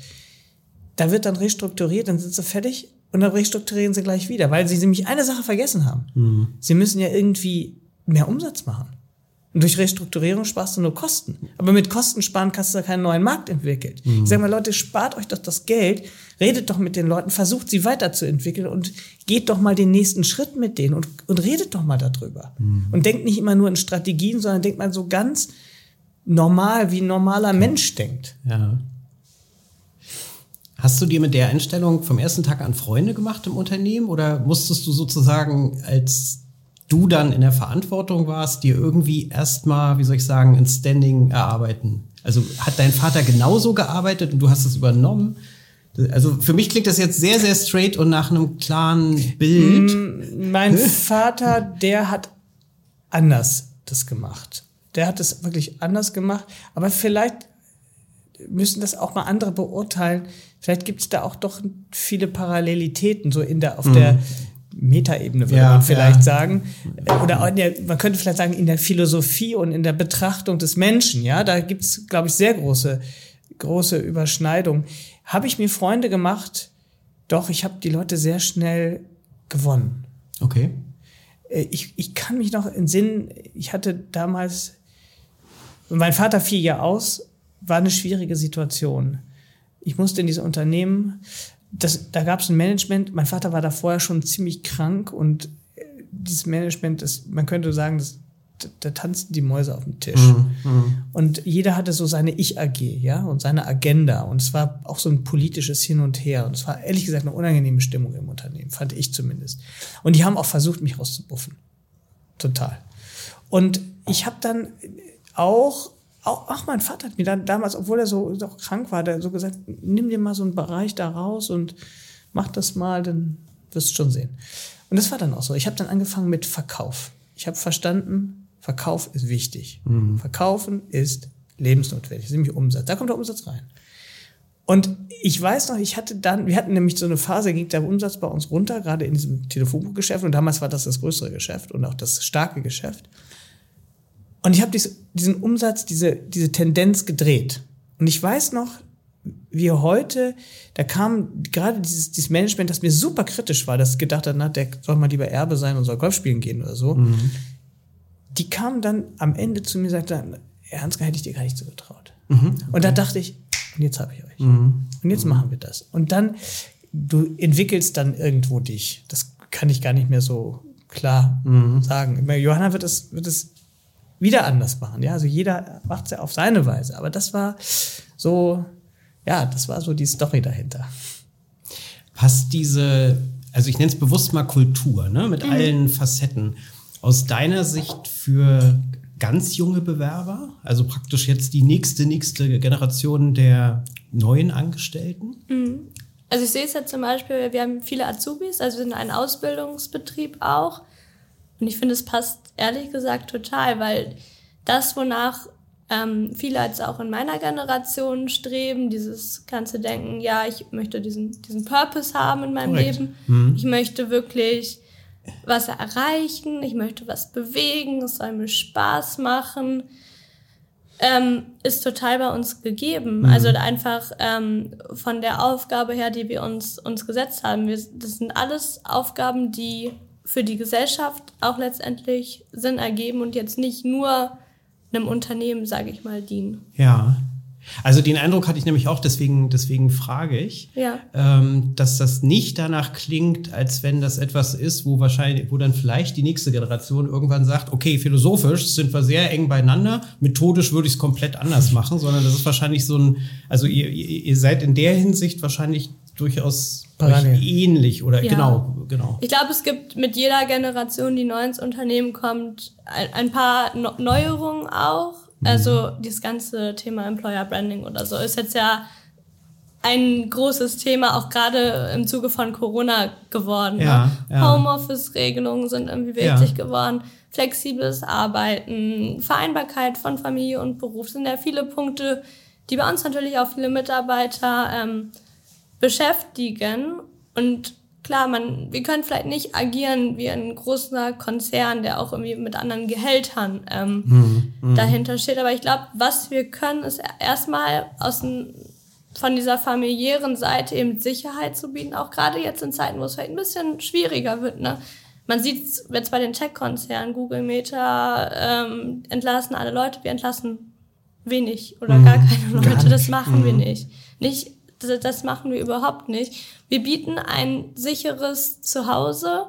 da wird dann restrukturiert, dann sind sie fertig und dann restrukturieren sie gleich wieder, weil sie nämlich eine Sache vergessen haben. Mhm. Sie müssen ja irgendwie mehr Umsatz machen. Und durch Restrukturierung sparst du nur Kosten. Aber mit Kosten sparen kannst du da keinen neuen Markt entwickeln. Mhm. Ich sage mal, Leute, spart euch doch das Geld, redet doch mit den Leuten, versucht sie weiterzuentwickeln und geht doch mal den nächsten Schritt mit denen und redet doch mal darüber. Mhm. Und denkt nicht immer nur in Strategien, sondern denkt mal so ganz normal, wie ein normaler Mensch denkt. Ja. Hast du dir mit der Einstellung vom ersten Tag an Freunde gemacht im Unternehmen oder musstest du sozusagen, als du dann in der Verantwortung warst, dir irgendwie erstmal, wie soll ich sagen, ein Standing erarbeiten? Also hat dein Vater genauso gearbeitet und du hast es übernommen? Also für mich klingt das jetzt sehr, sehr straight und nach einem klaren Bild. Mein Vater, der hat anders das gemacht. Der hat es wirklich anders gemacht. Aber vielleicht müssen das auch mal andere beurteilen. Vielleicht gibt es da auch doch viele Parallelitäten, so auf der Metaebene würde man vielleicht sagen. Oder man könnte vielleicht sagen, in der Philosophie und in der Betrachtung des Menschen. Ja, da gibt es, glaube ich, sehr große Überschneidungen. Habe ich mir Freunde gemacht? Doch, ich habe die Leute sehr schnell gewonnen. Okay. Ich kann mich noch entsinnen, ich hatte damals... Mein Vater fiel ja aus, war eine schwierige Situation. Ich musste in dieses Unternehmen, da gab es ein Management, mein Vater war da vorher schon ziemlich krank und dieses Management, man könnte sagen, da tanzten die Mäuse auf dem Tisch. Mhm. Und jeder hatte so seine Ich-AG, ja, und seine Agenda und es war auch so ein politisches Hin und Her und es war ehrlich gesagt eine unangenehme Stimmung im Unternehmen, fand ich zumindest. Und die haben auch versucht, mich rauszubuffen. Total. Und ich habe dann... Auch mein Vater hat mir dann damals, obwohl er so krank war, der so gesagt, nimm dir mal so einen Bereich da raus und mach das mal, dann wirst du schon sehen. Und das war dann auch so. Ich habe dann angefangen mit Verkauf. Ich habe verstanden, Verkauf ist wichtig. Mhm. Verkaufen ist lebensnotwendig. Das ist nämlich Umsatz. Da kommt der Umsatz rein. Und ich weiß noch, wir hatten nämlich so eine Phase, ging der Umsatz bei uns runter, gerade in diesem Telefonbuchgeschäft. Und damals war das größere Geschäft und auch das starke Geschäft. Und ich habe diesen Umsatz, diese Tendenz gedreht. Und ich weiß noch, wie heute, da kam gerade dieses Management, das mir super kritisch war, das gedacht hat, na, der soll mal lieber Erbe sein und soll Golf spielen gehen oder so. Mhm. Die kamen dann am Ende zu mir und sagten, Ansgar, hätte ich dir gar nicht so getraut. Mhm, okay. Und da dachte ich, und jetzt habe ich euch. Mhm. Und jetzt machen wir das. Und dann, du entwickelst dann irgendwo dich. Das kann ich gar nicht mehr so klar sagen. Johanna wird es wieder anders machen, ja, also jeder macht es ja auf seine Weise, aber das war so die Story dahinter. Passt diese, also ich nenne es bewusst mal Kultur, ne, mit allen Facetten, aus deiner Sicht für ganz junge Bewerber, also praktisch jetzt die nächste Generation der neuen Angestellten? Mhm. Also ich sehe es ja zum Beispiel, wir haben viele Azubis, also wir sind ein Ausbildungsbetrieb auch, und ich finde, es passt ehrlich gesagt total, weil das, wonach viele als auch in meiner Generation streben, dieses ganze Denken, ja, ich möchte diesen Purpose haben in meinem Leben. Ich möchte wirklich was erreichen, ich möchte was bewegen, es soll mir Spaß machen, ist total bei uns gegeben. Mhm. Also einfach von der Aufgabe her, die wir uns gesetzt haben. Das sind alles Aufgaben, die für die Gesellschaft auch letztendlich Sinn ergeben und jetzt nicht nur einem Unternehmen, sage ich mal, dienen. Ja, also den Eindruck hatte ich nämlich auch, deswegen frage ich, ja. Dass das nicht danach klingt, als wenn das etwas ist, wo dann vielleicht die nächste Generation irgendwann sagt, okay, philosophisch sind wir sehr eng beieinander, methodisch würde ich es komplett anders machen, sondern das ist wahrscheinlich also ihr seid in der Hinsicht wahrscheinlich durchaus ähnlich oder ja. Genau. Ich glaube, es gibt mit jeder Generation, die neu ins Unternehmen kommt, ein paar Neuerungen auch. Also dieses ganze Thema Employer Branding oder so ist jetzt ja ein großes Thema, auch gerade im Zuge von Corona geworden. Ja, ne? Ja. Homeoffice-Regelungen sind irgendwie wichtig geworden. Flexibles Arbeiten, Vereinbarkeit von Familie und Beruf sind ja viele Punkte, die bei uns natürlich auch viele Mitarbeiter beschäftigen. Und klar, wir können vielleicht nicht agieren wie ein großer Konzern, der auch irgendwie mit anderen Gehältern dahinter steht. Aber ich glaube, was wir können, ist erstmal von dieser familiären Seite eben Sicherheit zu bieten, auch gerade jetzt in Zeiten, wo es vielleicht ein bisschen schwieriger wird. Ne? Man sieht es jetzt bei den Tech-Konzernen, Google, Meta, entlassen alle Leute, wir entlassen wenig oder gar keine Leute. Gar nicht. Das machen wir nicht. Das machen wir überhaupt nicht. Wir bieten ein sicheres Zuhause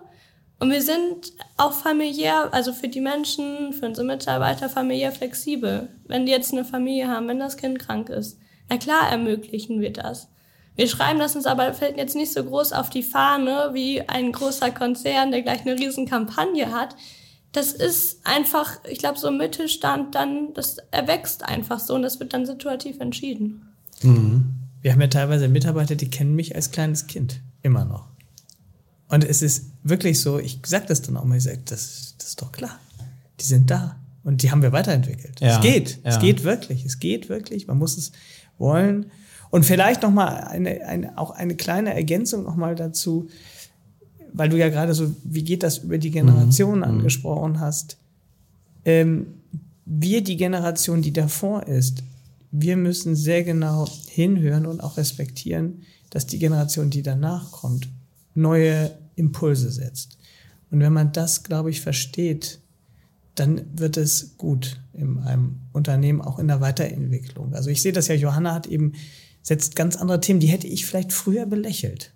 und wir sind auch familiär, also für die Menschen, für unsere Mitarbeiter familiär flexibel. Wenn die jetzt eine Familie haben, wenn das Kind krank ist, na klar ermöglichen wir das. Wir schreiben das uns aber fällt jetzt nicht so groß auf die Fahne wie ein großer Konzern, der gleich eine riesen Kampagne hat. Das ist einfach, ich glaube, so Mittelstand dann, das erwächst einfach so und das wird dann situativ entschieden. Mhm. Wir haben ja teilweise Mitarbeiter, die kennen mich als kleines Kind immer noch. Und es ist wirklich so, ich sage das dann auch mal, ich sage, das ist doch klar. Die sind da und die haben wir weiterentwickelt. Ja, es geht wirklich. Man muss es wollen. Und vielleicht nochmal eine kleine Ergänzung nochmal dazu, weil du ja gerade so, wie geht das über die Generation angesprochen hast. Wir, die Generation, die davor ist, wir müssen sehr genau hinhören und auch respektieren, dass die Generation, die danach kommt, neue Impulse setzt. Und wenn man das, glaube ich, versteht, dann wird es gut in einem Unternehmen, auch in der Weiterentwicklung. Also ich sehe das ja, Johanna setzt ganz andere Themen, die hätte ich vielleicht früher belächelt.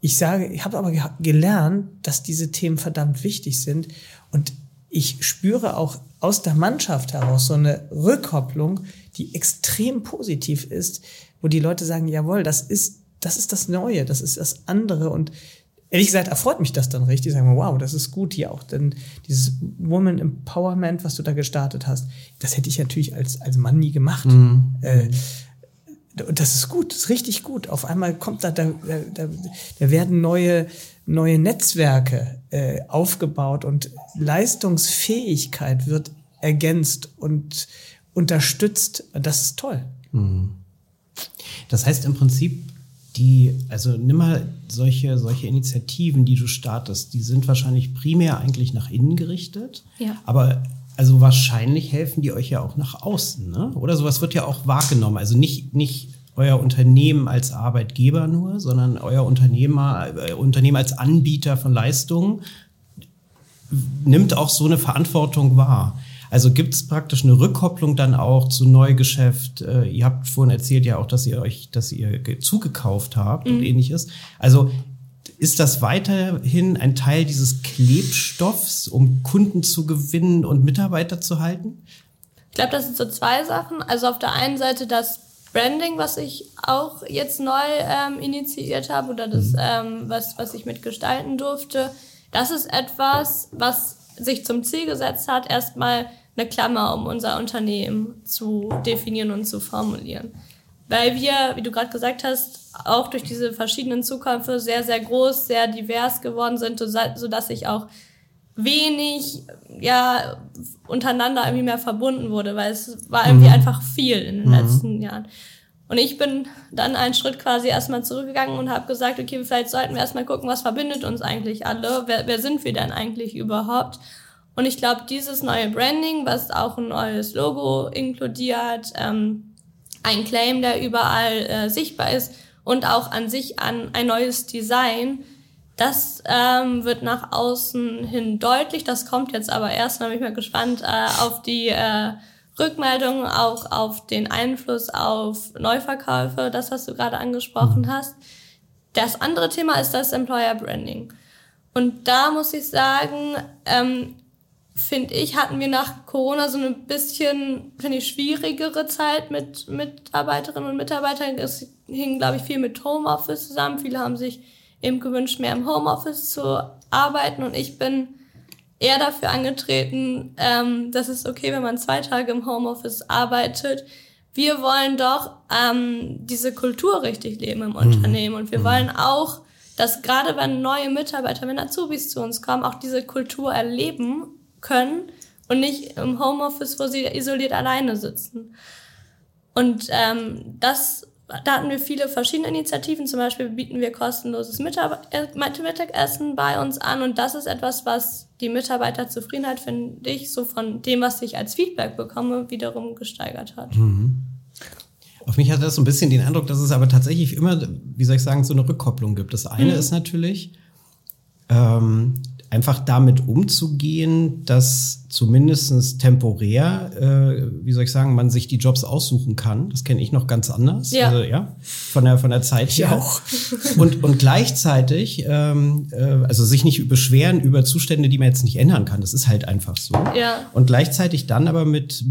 Ich habe aber gelernt, dass diese Themen verdammt wichtig sind und ich spüre auch aus der Mannschaft heraus so eine Rückkopplung, die extrem positiv ist, wo die Leute sagen, jawohl, das ist das Neue, das ist das andere. Und ehrlich gesagt erfreut mich das dann richtig. Die sagen, wow, das ist gut hier auch. Denn dieses Woman Empowerment, was du da gestartet hast, das hätte ich natürlich als Mann nie gemacht. Mhm. Das ist gut, das ist richtig gut. Auf einmal kommt da werden neue Netzwerke aufgebaut und Leistungsfähigkeit wird ergänzt und unterstützt. Das ist toll. Das heißt im Prinzip, also nimm mal solche Initiativen, die du startest, die sind wahrscheinlich primär eigentlich nach innen gerichtet, ja. Aber also wahrscheinlich helfen die euch ja auch nach außen, ne? Oder sowas wird ja auch wahrgenommen. Also nicht euer Unternehmen als Arbeitgeber nur, sondern euer Unternehmen als Anbieter von Leistungen nimmt auch so eine Verantwortung wahr. Also gibt es praktisch eine Rückkopplung dann auch zu Neugeschäft. Ihr habt vorhin erzählt ja auch, dass ihr zugekauft habt und ähnliches. Also ist das weiterhin ein Teil dieses Klebstoffs, um Kunden zu gewinnen und Mitarbeiter zu halten? Ich glaube, das sind so zwei Sachen. Also auf der einen Seite das Branding, was ich auch jetzt neu initiiert habe oder das, was ich mitgestalten durfte, das ist etwas, was sich zum Ziel gesetzt hat, erstmal eine Klammer um unser Unternehmen zu definieren und zu formulieren. Weil wir, wie du gerade gesagt hast, auch durch diese verschiedenen Zukäufe sehr, sehr groß, sehr divers geworden sind, sodass sich auch wenig untereinander irgendwie mehr verbunden wurde, weil es war irgendwie einfach viel in den letzten Jahren. Und ich bin dann einen Schritt quasi erstmal zurückgegangen und habe gesagt, okay, vielleicht sollten wir erstmal gucken, was verbindet uns eigentlich alle? Wer sind wir denn eigentlich überhaupt? Und ich glaube, dieses neue Branding, was auch ein neues Logo inkludiert, ein Claim, der überall sichtbar ist und auch an sich an ein neues Design, das wird nach außen hin deutlich. Das kommt jetzt aber erst, da bin ich mal gespannt auf die Rückmeldungen, auch auf den Einfluss auf Neuverkäufe, das, was du gerade angesprochen hast. Das andere Thema ist das Employer Branding. Und da muss ich sagen, finde ich, hatten wir nach Corona so ein bisschen, finde ich, schwierigere Zeit mit Mitarbeiterinnen und Mitarbeitern. Es hing, glaube ich, viel mit Homeoffice zusammen. Viele haben sich eben gewünscht, mehr im Homeoffice zu arbeiten. Und ich bin eher dafür angetreten, dass es okay, wenn man 2 Tage im Homeoffice arbeitet. Wir wollen doch diese Kultur richtig leben im Unternehmen. Und wir wollen auch, dass gerade wenn neue Mitarbeiter, wenn Azubis zu uns kommen, auch diese Kultur erleben können und nicht im Homeoffice, wo sie isoliert alleine sitzen. Und da hatten wir viele verschiedene Initiativen. Zum Beispiel bieten wir kostenloses Mittagessen bei uns an. Und das ist etwas, was die Mitarbeiterzufriedenheit, finde ich, so von dem, was ich als Feedback bekomme, wiederum gesteigert hat. Mhm. Auf mich hatte das so ein bisschen den Eindruck, dass es aber tatsächlich immer, wie soll ich sagen, so eine Rückkopplung gibt. Das eine ist natürlich, einfach damit umzugehen, dass zumindest temporär, wie soll ich sagen, man sich die Jobs aussuchen kann. Das kenne ich noch ganz anders. Ja. Also, ja, von der Zeit her auch. Und gleichzeitig, also sich nicht beschweren über Zustände, die man jetzt nicht ändern kann. Das ist halt einfach so. Ja. Und gleichzeitig dann aber mit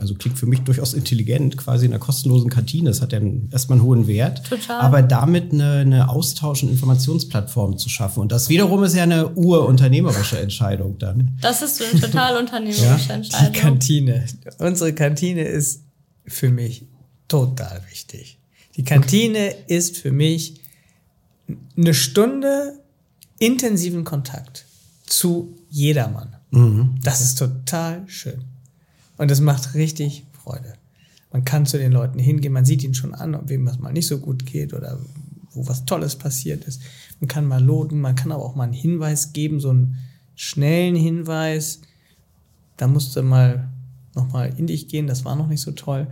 also klingt für mich durchaus intelligent, quasi in einer kostenlosen Kantine. Das hat ja erstmal einen hohen Wert. Total. Aber damit eine Austausch- und Informationsplattform zu schaffen. Und das wiederum ist ja eine urunternehmerische Entscheidung dann. Das ist eine total unternehmerische Entscheidung. Die Kantine. Unsere Kantine ist für mich total wichtig. Die Kantine ist für mich eine Stunde intensiven Kontakt zu jedermann. Mhm. Das ist total schön. Und das macht richtig Freude. Man kann zu den Leuten hingehen, man sieht ihn schon an, ob wem was mal nicht so gut geht oder wo was Tolles passiert ist. Man kann mal loten, man kann aber auch mal einen Hinweis geben, so einen schnellen Hinweis. Da musst du mal nochmal in dich gehen, das war noch nicht so toll.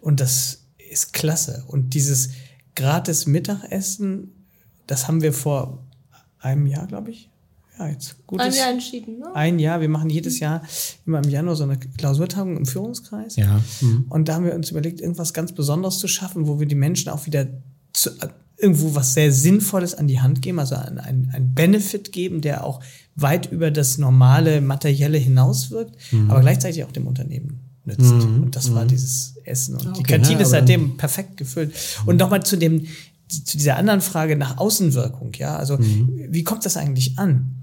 Und das ist klasse. Und dieses gratis Mittagessen, das haben wir vor einem Jahr, glaube ich, ja, jetzt gutes, ein Jahr entschieden, ne? Ein Jahr. Wir machen jedes Jahr immer im Januar so eine Klausurtagung im Führungskreis. Ja. Mhm. Und da haben wir uns überlegt, irgendwas ganz Besonderes zu schaffen, wo wir die Menschen auch wieder irgendwo was sehr Sinnvolles an die Hand geben, also ein Benefit geben, der auch weit über das normale Materielle hinauswirkt, aber gleichzeitig auch dem Unternehmen nützt. Mhm. Und das war dieses Essen. Und die Kantine ist seitdem perfekt gefüllt. Und nochmal zu dieser anderen Frage nach Außenwirkung. Ja, also wie kommt das eigentlich an?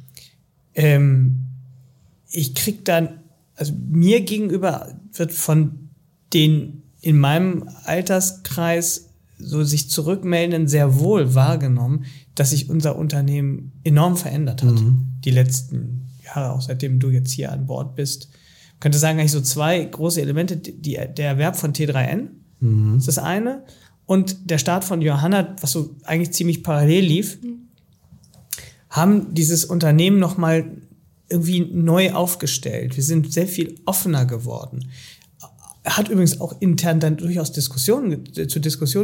Ich krieg dann, also mir gegenüber wird von den in meinem Alterskreis so sich zurückmeldenden sehr wohl wahrgenommen, dass sich unser Unternehmen enorm verändert hat. Die letzten Jahre, auch seitdem du jetzt hier an Bord bist. Man könnte sagen, eigentlich so zwei große Elemente, der Erwerb von T3N ist das eine und der Start von Johanna, was so eigentlich ziemlich parallel lief, haben dieses Unternehmen nochmal irgendwie neu aufgestellt. Wir sind sehr viel offener geworden. Hat übrigens auch intern dann durchaus zu Diskussionen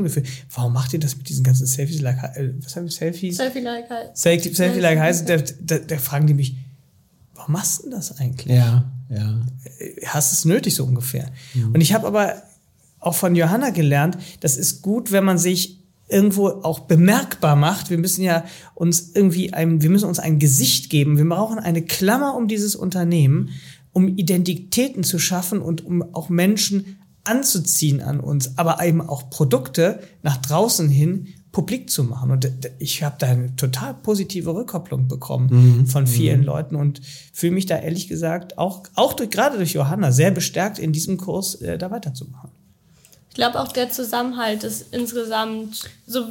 geführt. Warum macht ihr das mit diesen ganzen Selfies? Was haben wir? Selfies? Selfie-like heißt, da fragen die mich, warum machst du denn das eigentlich? Ja. Hast es nötig, so ungefähr. Mhm. Und ich habe aber auch von Johanna gelernt, das ist gut, wenn man sich irgendwo auch bemerkbar macht. Wir müssen ja uns ein Gesicht geben. Wir brauchen eine Klammer um dieses Unternehmen, um Identitäten zu schaffen und um auch Menschen anzuziehen an uns, aber eben auch Produkte nach draußen hin publik zu machen. Und ich habe da eine total positive Rückkopplung bekommen von vielen Leuten und fühle mich da ehrlich gesagt auch gerade durch Johanna sehr bestärkt, in diesem Kurs da weiterzumachen. Ich glaube, auch der Zusammenhalt ist insgesamt so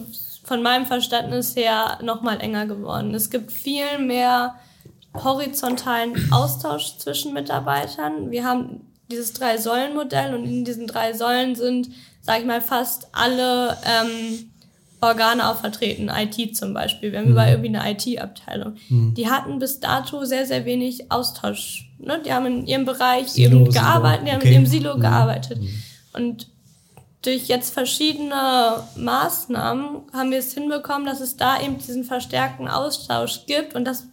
von meinem Verständnis her noch mal enger geworden. Es gibt viel mehr horizontalen Austausch zwischen Mitarbeitern. Wir haben dieses 3-Säulen-Modell und in diesen 3 Säulen sind sag ich mal, fast alle Organe auch vertreten. IT zum Beispiel, wir haben überall irgendwie eine IT-Abteilung. Die hatten bis dato sehr, sehr wenig Austausch. Ne? Die haben in ihrem Bereich eben gearbeitet, die haben in ihrem Silo gearbeitet. Und durch jetzt verschiedene Maßnahmen haben wir es hinbekommen, dass es da eben diesen verstärkten Austausch gibt. Und das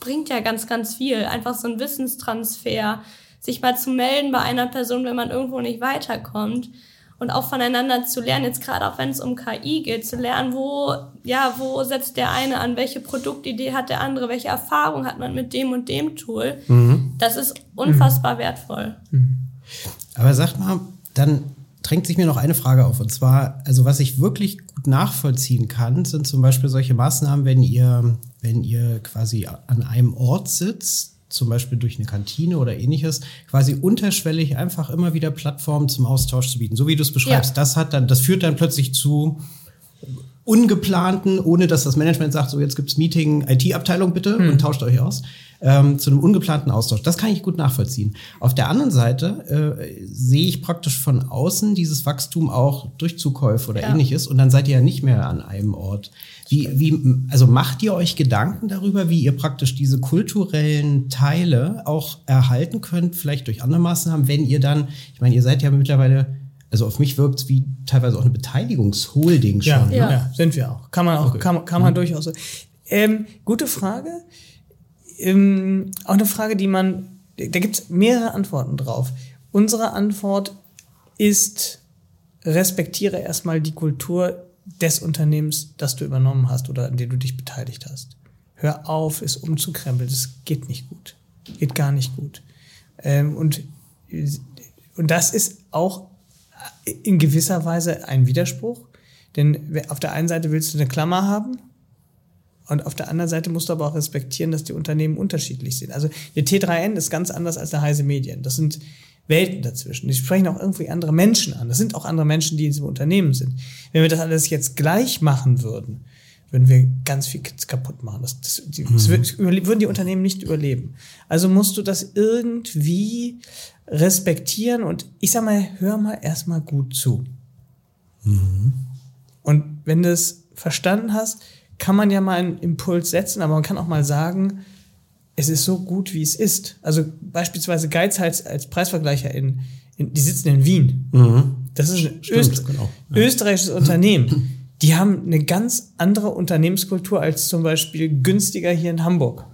bringt ja ganz, ganz viel. Einfach so ein Wissenstransfer, sich mal zu melden bei einer Person, wenn man irgendwo nicht weiterkommt. Und auch voneinander zu lernen, jetzt gerade auch wenn es um KI geht, zu lernen, wo setzt der eine an, welche Produktidee hat der andere, welche Erfahrung hat man mit dem und dem Tool. Das ist unfassbar wertvoll. Aber sag mal, dann drängt sich mir noch eine Frage auf. Und zwar, also was ich wirklich gut nachvollziehen kann, sind zum Beispiel solche Maßnahmen, wenn ihr quasi an einem Ort sitzt, zum Beispiel durch eine Kantine oder ähnliches, quasi unterschwellig einfach immer wieder Plattformen zum Austausch zu bieten. So wie du es beschreibst, das führt dann plötzlich zu ungeplanten, ohne dass das Management sagt, so jetzt gibt's Meeting, IT-Abteilung bitte und tauscht euch aus, zu einem ungeplanten Austausch. Das kann ich gut nachvollziehen. Auf der anderen Seite sehe ich praktisch von außen dieses Wachstum auch durch Zukäufe oder ähnliches und dann seid ihr ja nicht mehr an einem Ort. Also macht ihr euch Gedanken darüber, wie ihr praktisch diese kulturellen Teile auch erhalten könnt, vielleicht durch andere Maßnahmen, wenn ihr dann, ich meine, ihr seid ja mittlerweile, also auf mich wirkt es wie teilweise auch eine Beteiligungsholding schon. Ja, ne? Ja, sind wir auch. Kann man durchaus so. Gute Frage. Auch eine Frage, da gibt es mehrere Antworten drauf. Unsere Antwort ist, respektiere erstmal die Kultur des Unternehmens, das du übernommen hast oder an dem du dich beteiligt hast. Hör auf, es umzukrempeln. Das geht nicht gut. Geht gar nicht gut. Und das ist auch in gewisser Weise ein Widerspruch, denn auf der einen Seite willst du eine Klammer haben und auf der anderen Seite musst du aber auch respektieren, dass die Unternehmen unterschiedlich sind. Also der T3N ist ganz anders als der Heise Medien. Das sind Welten dazwischen. Die sprechen auch irgendwie andere Menschen an. Das sind auch andere Menschen, die in diesem Unternehmen sind. Wenn wir das alles jetzt gleich machen würden, würden wir ganz viel kaputt machen. Würden die Unternehmen nicht überleben. Also musst du das irgendwie respektieren und ich sag mal, hör mal erstmal gut zu. Und wenn du es verstanden hast, kann man ja mal einen Impuls setzen, aber man kann auch mal sagen, es ist so gut, wie es ist. Also beispielsweise Geizhals als Preisvergleicher, die sitzen in Wien. Das ist ein österreichisches Unternehmen. Die haben eine ganz andere Unternehmenskultur als zum Beispiel günstiger hier in Hamburg.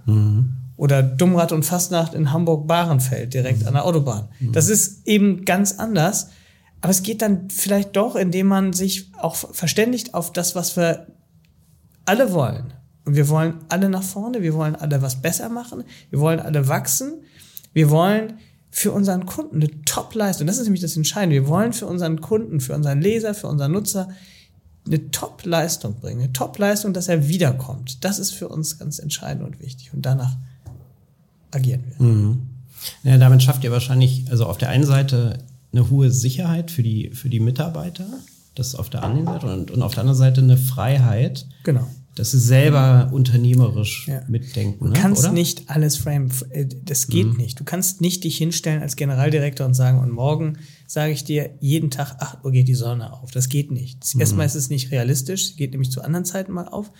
Oder Dummrad und Fastnacht in Hamburg-Bahrenfeld, direkt an der Autobahn. Das ist eben ganz anders. Aber es geht dann vielleicht doch, indem man sich auch verständigt auf das, was wir alle wollen. Und wir wollen alle nach vorne, wir wollen alle was besser machen, wir wollen alle wachsen, wir wollen für unseren Kunden eine Top-Leistung. Das ist nämlich das Entscheidende. Wir wollen für unseren Kunden, für unseren Leser, für unseren Nutzer eine Top-Leistung bringen. Eine Top-Leistung, dass er wiederkommt. Das ist für uns ganz entscheidend und wichtig. Und danach agieren wir. Ja, damit schafft ihr wahrscheinlich, also auf der einen Seite eine hohe Sicherheit für die Mitarbeiter, das auf der anderen Seite und auf der anderen Seite eine Freiheit, genau, dass sie selber unternehmerisch mitdenken. Du kannst nicht alles framen, das geht nicht. Du kannst nicht dich hinstellen als Generaldirektor und sagen, und morgen sage ich dir, jeden Tag 8 Uhr geht die Sonne auf. Das geht nicht. Erstmal ist es nicht realistisch, sie geht nämlich zu anderen Zeiten mal auf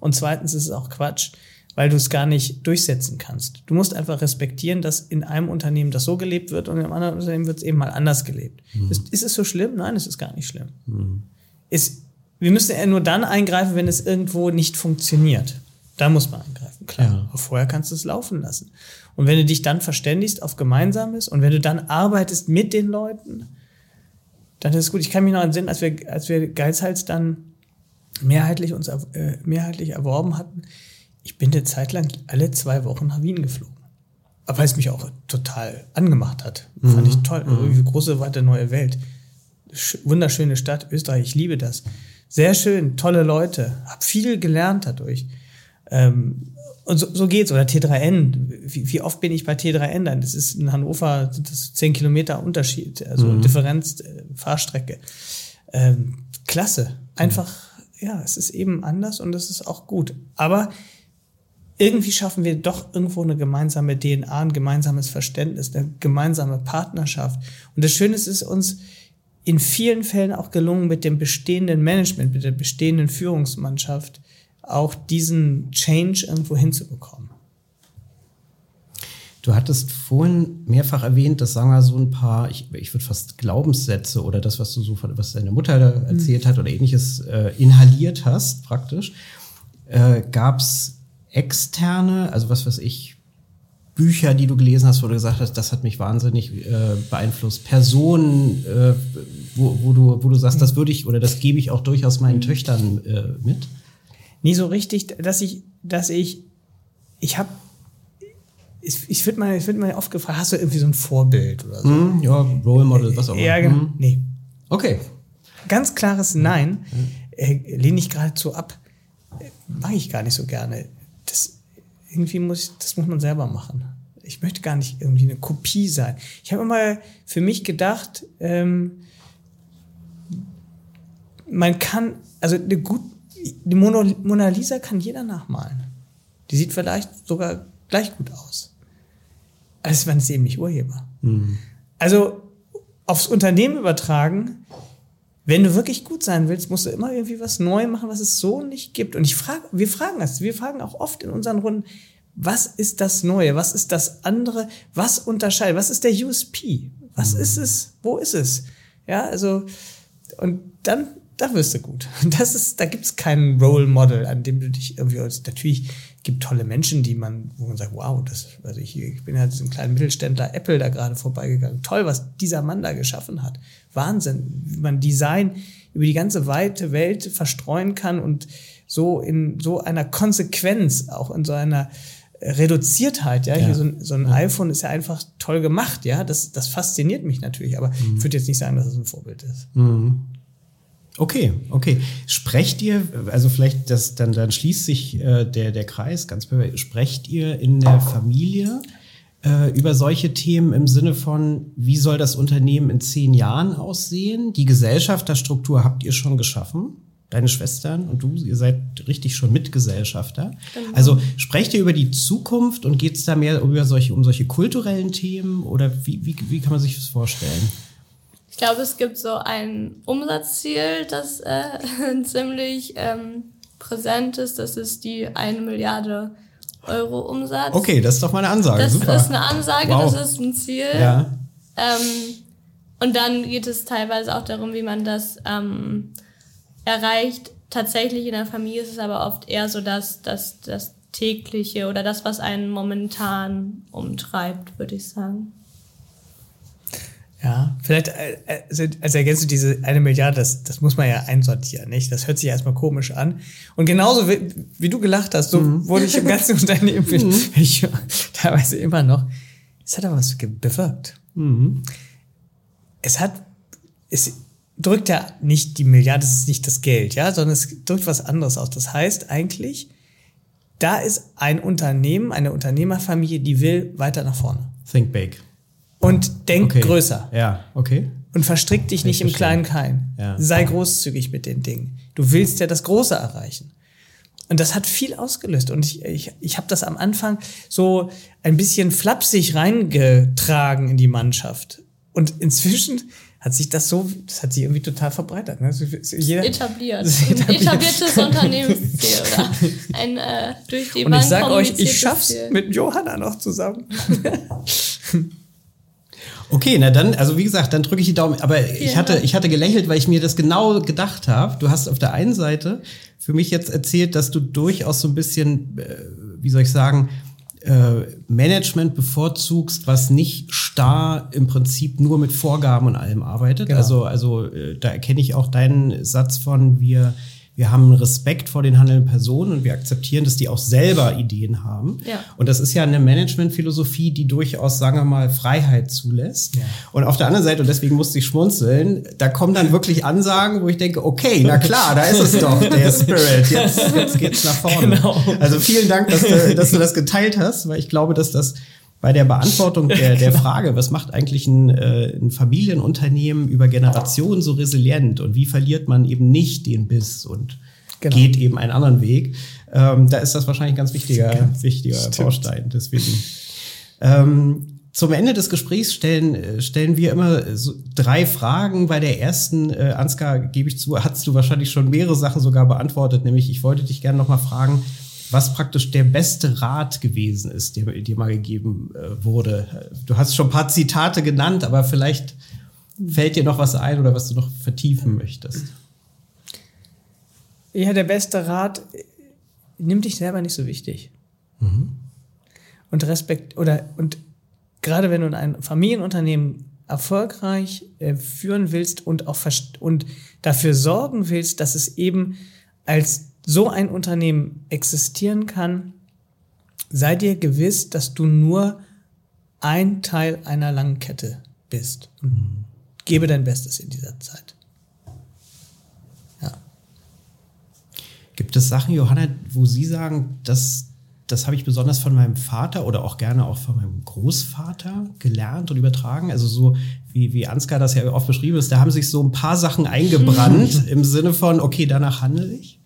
und zweitens ist es auch Quatsch, weil du es gar nicht durchsetzen kannst. Du musst einfach respektieren, dass in einem Unternehmen das so gelebt wird und in einem anderen Unternehmen wird es eben mal anders gelebt. Ist es so schlimm? Nein, es ist gar nicht schlimm. Wir müssen ja nur dann eingreifen, wenn es irgendwo nicht funktioniert. Da muss man eingreifen, klar. Aber vorher kannst du es laufen lassen. Und wenn du dich dann verständigst auf Gemeinsames und wenn du dann arbeitest mit den Leuten, dann ist es gut. Ich kann mich noch entsinnen, als wir Geizhals dann mehrheitlich erworben hatten, ich bin eine Zeit lang alle 2 Wochen nach Wien geflogen. Aber weil es mich auch total angemacht hat. Fand ich toll. Eine große, weite neue Welt. Wunderschöne Stadt, Österreich, ich liebe das. Sehr schön, tolle Leute. Hab viel gelernt dadurch. Und so geht's. Oder T3N. Wie oft bin ich bei T3N dann? Das ist in Hannover, das ist 10 Kilometer Unterschied. Also Differenz, Fahrstrecke. Klasse. Einfach, es ist eben anders und es ist auch gut. Aber irgendwie schaffen wir doch irgendwo eine gemeinsame DNA, ein gemeinsames Verständnis, eine gemeinsame Partnerschaft. Und das Schöne ist uns, in vielen Fällen auch gelungen, mit dem bestehenden Management, mit der bestehenden Führungsmannschaft auch diesen Change irgendwo hinzubekommen. Du hattest vorhin mehrfach erwähnt, dass, sagen wir, so ein paar, ich würde fast Glaubenssätze oder das, was du so von, was deine Mutter da erzählt hat oder ähnliches inhaliert hast, praktisch. Gab es externe, also was weiß ich, Bücher, die du gelesen hast, wo du gesagt hast, das hat mich wahnsinnig beeinflusst, Personen, wo du sagst, das würde ich oder das gebe ich auch durchaus meinen Töchtern mit? Nie so richtig, ich werde mal oft gefragt, hast du irgendwie so ein Vorbild oder so? Ja, Role Model, was auch immer. Ja, genau. Nee. Okay. Ganz klares Nein. Lehne ich geradezu ab. Mag ich gar nicht so gerne. Das muss man selber machen. Ich möchte gar nicht irgendwie eine Kopie sein. Ich habe immer für mich gedacht, die Mona Lisa kann jeder nachmalen. Die sieht vielleicht sogar gleich gut aus. Also waren es eben nicht Urheber. Mhm. Also aufs Unternehmen übertragen, wenn du wirklich gut sein willst, musst du immer irgendwie was neu machen, was es so nicht gibt. Und wir fragen auch oft in unseren Runden, was ist das Neue, was ist das andere, was unterscheidet, was ist der USP, was ist es, wo ist es? Ja, also, und dann wirst du gut. Da gibt es kein Role Model, an dem du dich irgendwie, natürlich gibt tolle Menschen, wo man sagt, wow, ich bin halt so ein kleiner Mittelständler Apple da gerade vorbeigegangen. Toll, was dieser Mann da geschaffen hat. Wahnsinn, wie man Design über die ganze weite Welt verstreuen kann und so in so einer Konsequenz, auch in so einer Reduziertheit. Ja, ja. Hier so ein iPhone ist ja einfach toll gemacht. Ja, das fasziniert mich natürlich, aber ich würde jetzt nicht sagen, dass es ein Vorbild ist. Mhm. Okay. Sprecht ihr, also vielleicht, dann schließt sich der Kreis ganz perfekt. Sprecht ihr in der Familie über solche Themen im Sinne von, wie soll das Unternehmen in 10 Jahren aussehen? Die Gesellschafterstruktur habt ihr schon geschaffen, deine Schwestern und du, ihr seid richtig schon Mitgesellschafter. Genau. Also sprecht ihr über die Zukunft und geht es da mehr um solche kulturellen Themen oder wie kann man sich das vorstellen? Ich glaube, es gibt so ein Umsatzziel, das ziemlich präsent ist. Das ist die 1 Milliarde Euro Umsatz. Okay, das ist doch mal eine Ansage. Das Super. Ist eine Ansage, wow. Das ist ein Ziel. Ja. Und dann geht es teilweise auch darum, wie man das erreicht. Tatsächlich in der Familie ist es aber oft eher so, dass das Tägliche oder das, was einen momentan umtreibt, würde ich sagen. Ja, vielleicht als Ergänzung diese 1 Milliarde, das muss man ja einsortieren, nicht? Das hört sich erstmal komisch an. Und genauso wie du gelacht hast, so wurde ich im ganzen Unternehmen teilweise immer noch. Es hat aber was bewirkt. Mhm. Es drückt ja nicht die Milliarde, das ist nicht das Geld, ja, sondern es drückt was anderes aus. Das heißt eigentlich, da ist ein Unternehmen, eine Unternehmerfamilie, die will weiter nach vorne. Think big. Und denk größer. Ja, okay. Und verstrick dich nicht im kleinen Keim. Ja. Sei großzügig mit den Dingen. Du willst ja das Große erreichen. Und das hat viel ausgelöst. Und ich habe das am Anfang so ein bisschen flapsig reingetragen in die Mannschaft. Und inzwischen hat sich das hat sich irgendwie total verbreitert. Ne? Etabliertes Unternehmensziel, oder? Ein durch die Bank kommuniziertes Ziel. Und ich sag euch, ich schaff's mit Johanna noch zusammen. Okay, na dann, also wie gesagt, dann drücke ich die Daumen. Aber ich hatte gelächelt, weil ich mir das genau gedacht habe. Du hast auf der einen Seite für mich jetzt erzählt, dass du durchaus so ein bisschen, Management bevorzugst, was nicht starr im Prinzip nur mit Vorgaben und allem arbeitet. Genau. Also da erkenne ich auch deinen Satz von, wir haben Respekt vor den handelnden Personen und wir akzeptieren, dass die auch selber Ideen haben. Ja. Und das ist ja eine Managementphilosophie, die durchaus, sagen wir mal, Freiheit zulässt. Ja. Und auf der anderen Seite, und deswegen musste ich schmunzeln, da kommen dann wirklich Ansagen, wo ich denke, okay, na klar, da ist es doch, der Spirit, jetzt geht's nach vorne. Genau. Also vielen Dank, dass du das geteilt hast, weil ich glaube, dass das bei der Beantwortung der Frage, was macht eigentlich ein Familienunternehmen über Generationen so resilient und wie verliert man eben nicht den Biss und geht eben einen anderen Weg, da ist das wahrscheinlich ein ganz wichtiger Baustein. Deswegen Zum Ende des Gesprächs stellen wir immer so 3 Fragen. Bei der ersten, Ansgar, gebe ich zu, hast du wahrscheinlich schon mehrere Sachen sogar beantwortet. Nämlich, ich wollte dich gerne nochmal fragen, was praktisch der beste Rat gewesen ist, der dir mal gegeben wurde. Du hast schon ein paar Zitate genannt, aber vielleicht fällt dir noch was ein oder was du noch vertiefen möchtest. Ja, der beste Rat, nimm dich selber nicht so wichtig. Mhm. Und gerade wenn du ein Familienunternehmen erfolgreich führen willst und dafür sorgen willst, dass es eben als so ein Unternehmen existieren kann, sei dir gewiss, dass du nur ein Teil einer langen Kette bist. Und gebe dein Bestes in dieser Zeit. Ja. Gibt es Sachen, Johanna, wo Sie sagen, das habe ich besonders von meinem Vater oder auch gerne auch von meinem Großvater gelernt und übertragen? Also so, wie Ansgar das ja oft beschrieben ist, da haben sich so ein paar Sachen eingebrannt im Sinne von, okay, danach handle ich.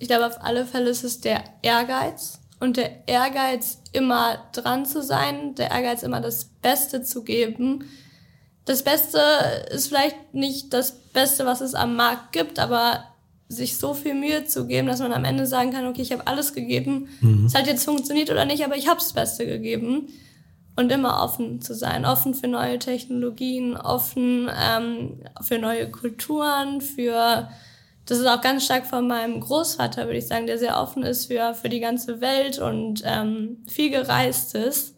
Ich glaube, auf alle Fälle ist es der Ehrgeiz. Und der Ehrgeiz, immer dran zu sein, der Ehrgeiz, immer das Beste zu geben. Das Beste ist vielleicht nicht das Beste, was es am Markt gibt, aber sich so viel Mühe zu geben, dass man am Ende sagen kann, okay, ich habe alles gegeben. Es hat jetzt funktioniert oder nicht, aber ich habe das Beste gegeben. Und immer offen zu sein, offen für neue Technologien, offen für neue Kulturen, das ist auch ganz stark von meinem Großvater, würde ich sagen, der sehr offen ist für die ganze Welt und viel gereist ist.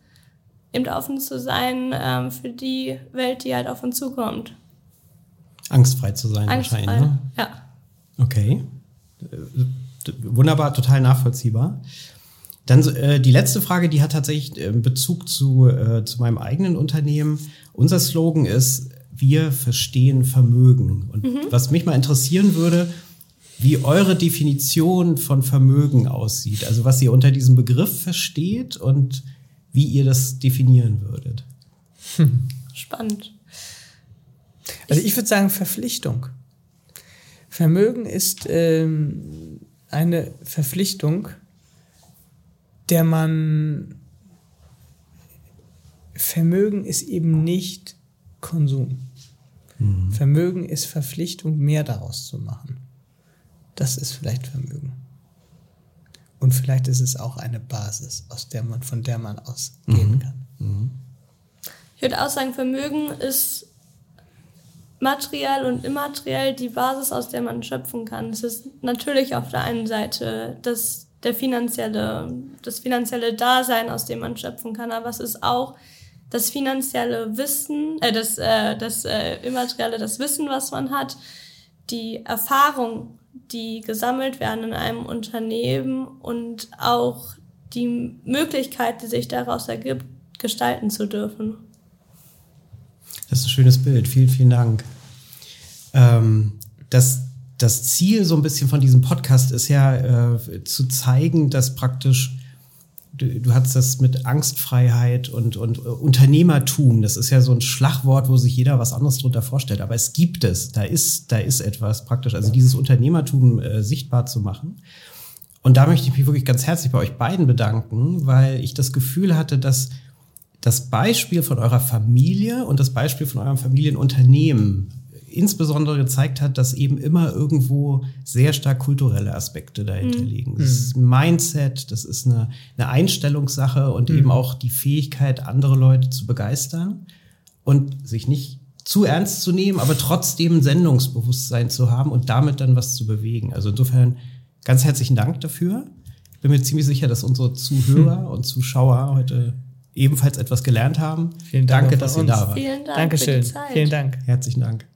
Eben offen zu sein für die Welt, die halt auf uns zukommt. Angstfrei zu sein wahrscheinlich, ne? Ja. Okay, wunderbar, total nachvollziehbar. Dann die letzte Frage, die hat tatsächlich Bezug zu meinem eigenen Unternehmen. Unser Slogan ist, wir verstehen Vermögen. Und was mich mal interessieren würde, wie eure Definition von Vermögen aussieht. Also was ihr unter diesem Begriff versteht und wie ihr das definieren würdet. Spannend. Also ich würde sagen Verpflichtung. Vermögen ist eine Verpflichtung, Vermögen ist eben nicht Konsum. Mhm. Vermögen ist Verpflichtung, mehr daraus zu machen. Das ist vielleicht Vermögen. Und vielleicht ist es auch eine Basis, von der man ausgehen kann. Mhm. Ich würde auch sagen, Vermögen ist materiell und immateriell die Basis, aus der man schöpfen kann. Es ist natürlich auf der einen Seite das finanzielle Dasein, aus dem man schöpfen kann, aber es ist auch das finanzielle Wissen, das immaterielle, das Wissen, was man hat, die Erfahrung, die gesammelt werden in einem Unternehmen und auch die Möglichkeit, die sich daraus ergibt, gestalten zu dürfen. Das ist ein schönes Bild. Vielen, vielen Dank. Das Ziel so ein bisschen von diesem Podcast ist ja zu zeigen, dass praktisch, du hast das mit Angstfreiheit und Unternehmertum, das ist ja so ein Schlagwort, wo sich jeder was anderes drunter vorstellt, aber es gibt es, da ist etwas praktisch, also dieses Unternehmertum sichtbar zu machen. Und da möchte ich mich wirklich ganz herzlich bei euch beiden bedanken, weil ich das Gefühl hatte, dass das Beispiel von eurer Familie und das Beispiel von eurem Familienunternehmen insbesondere gezeigt hat, dass eben immer irgendwo sehr stark kulturelle Aspekte dahinter liegen. Das ist ein Mindset, das ist eine Einstellungssache und eben auch die Fähigkeit, andere Leute zu begeistern und sich nicht zu ernst zu nehmen, aber trotzdem Sendungsbewusstsein zu haben und damit dann was zu bewegen. Also insofern ganz herzlichen Dank dafür. Ich bin mir ziemlich sicher, dass unsere Zuhörer und Zuschauer heute ebenfalls etwas gelernt haben. Vielen Dank, dass ihr da wart. Vielen Dank. Dankeschön. Für die Zeit. Vielen Dank. Herzlichen Dank.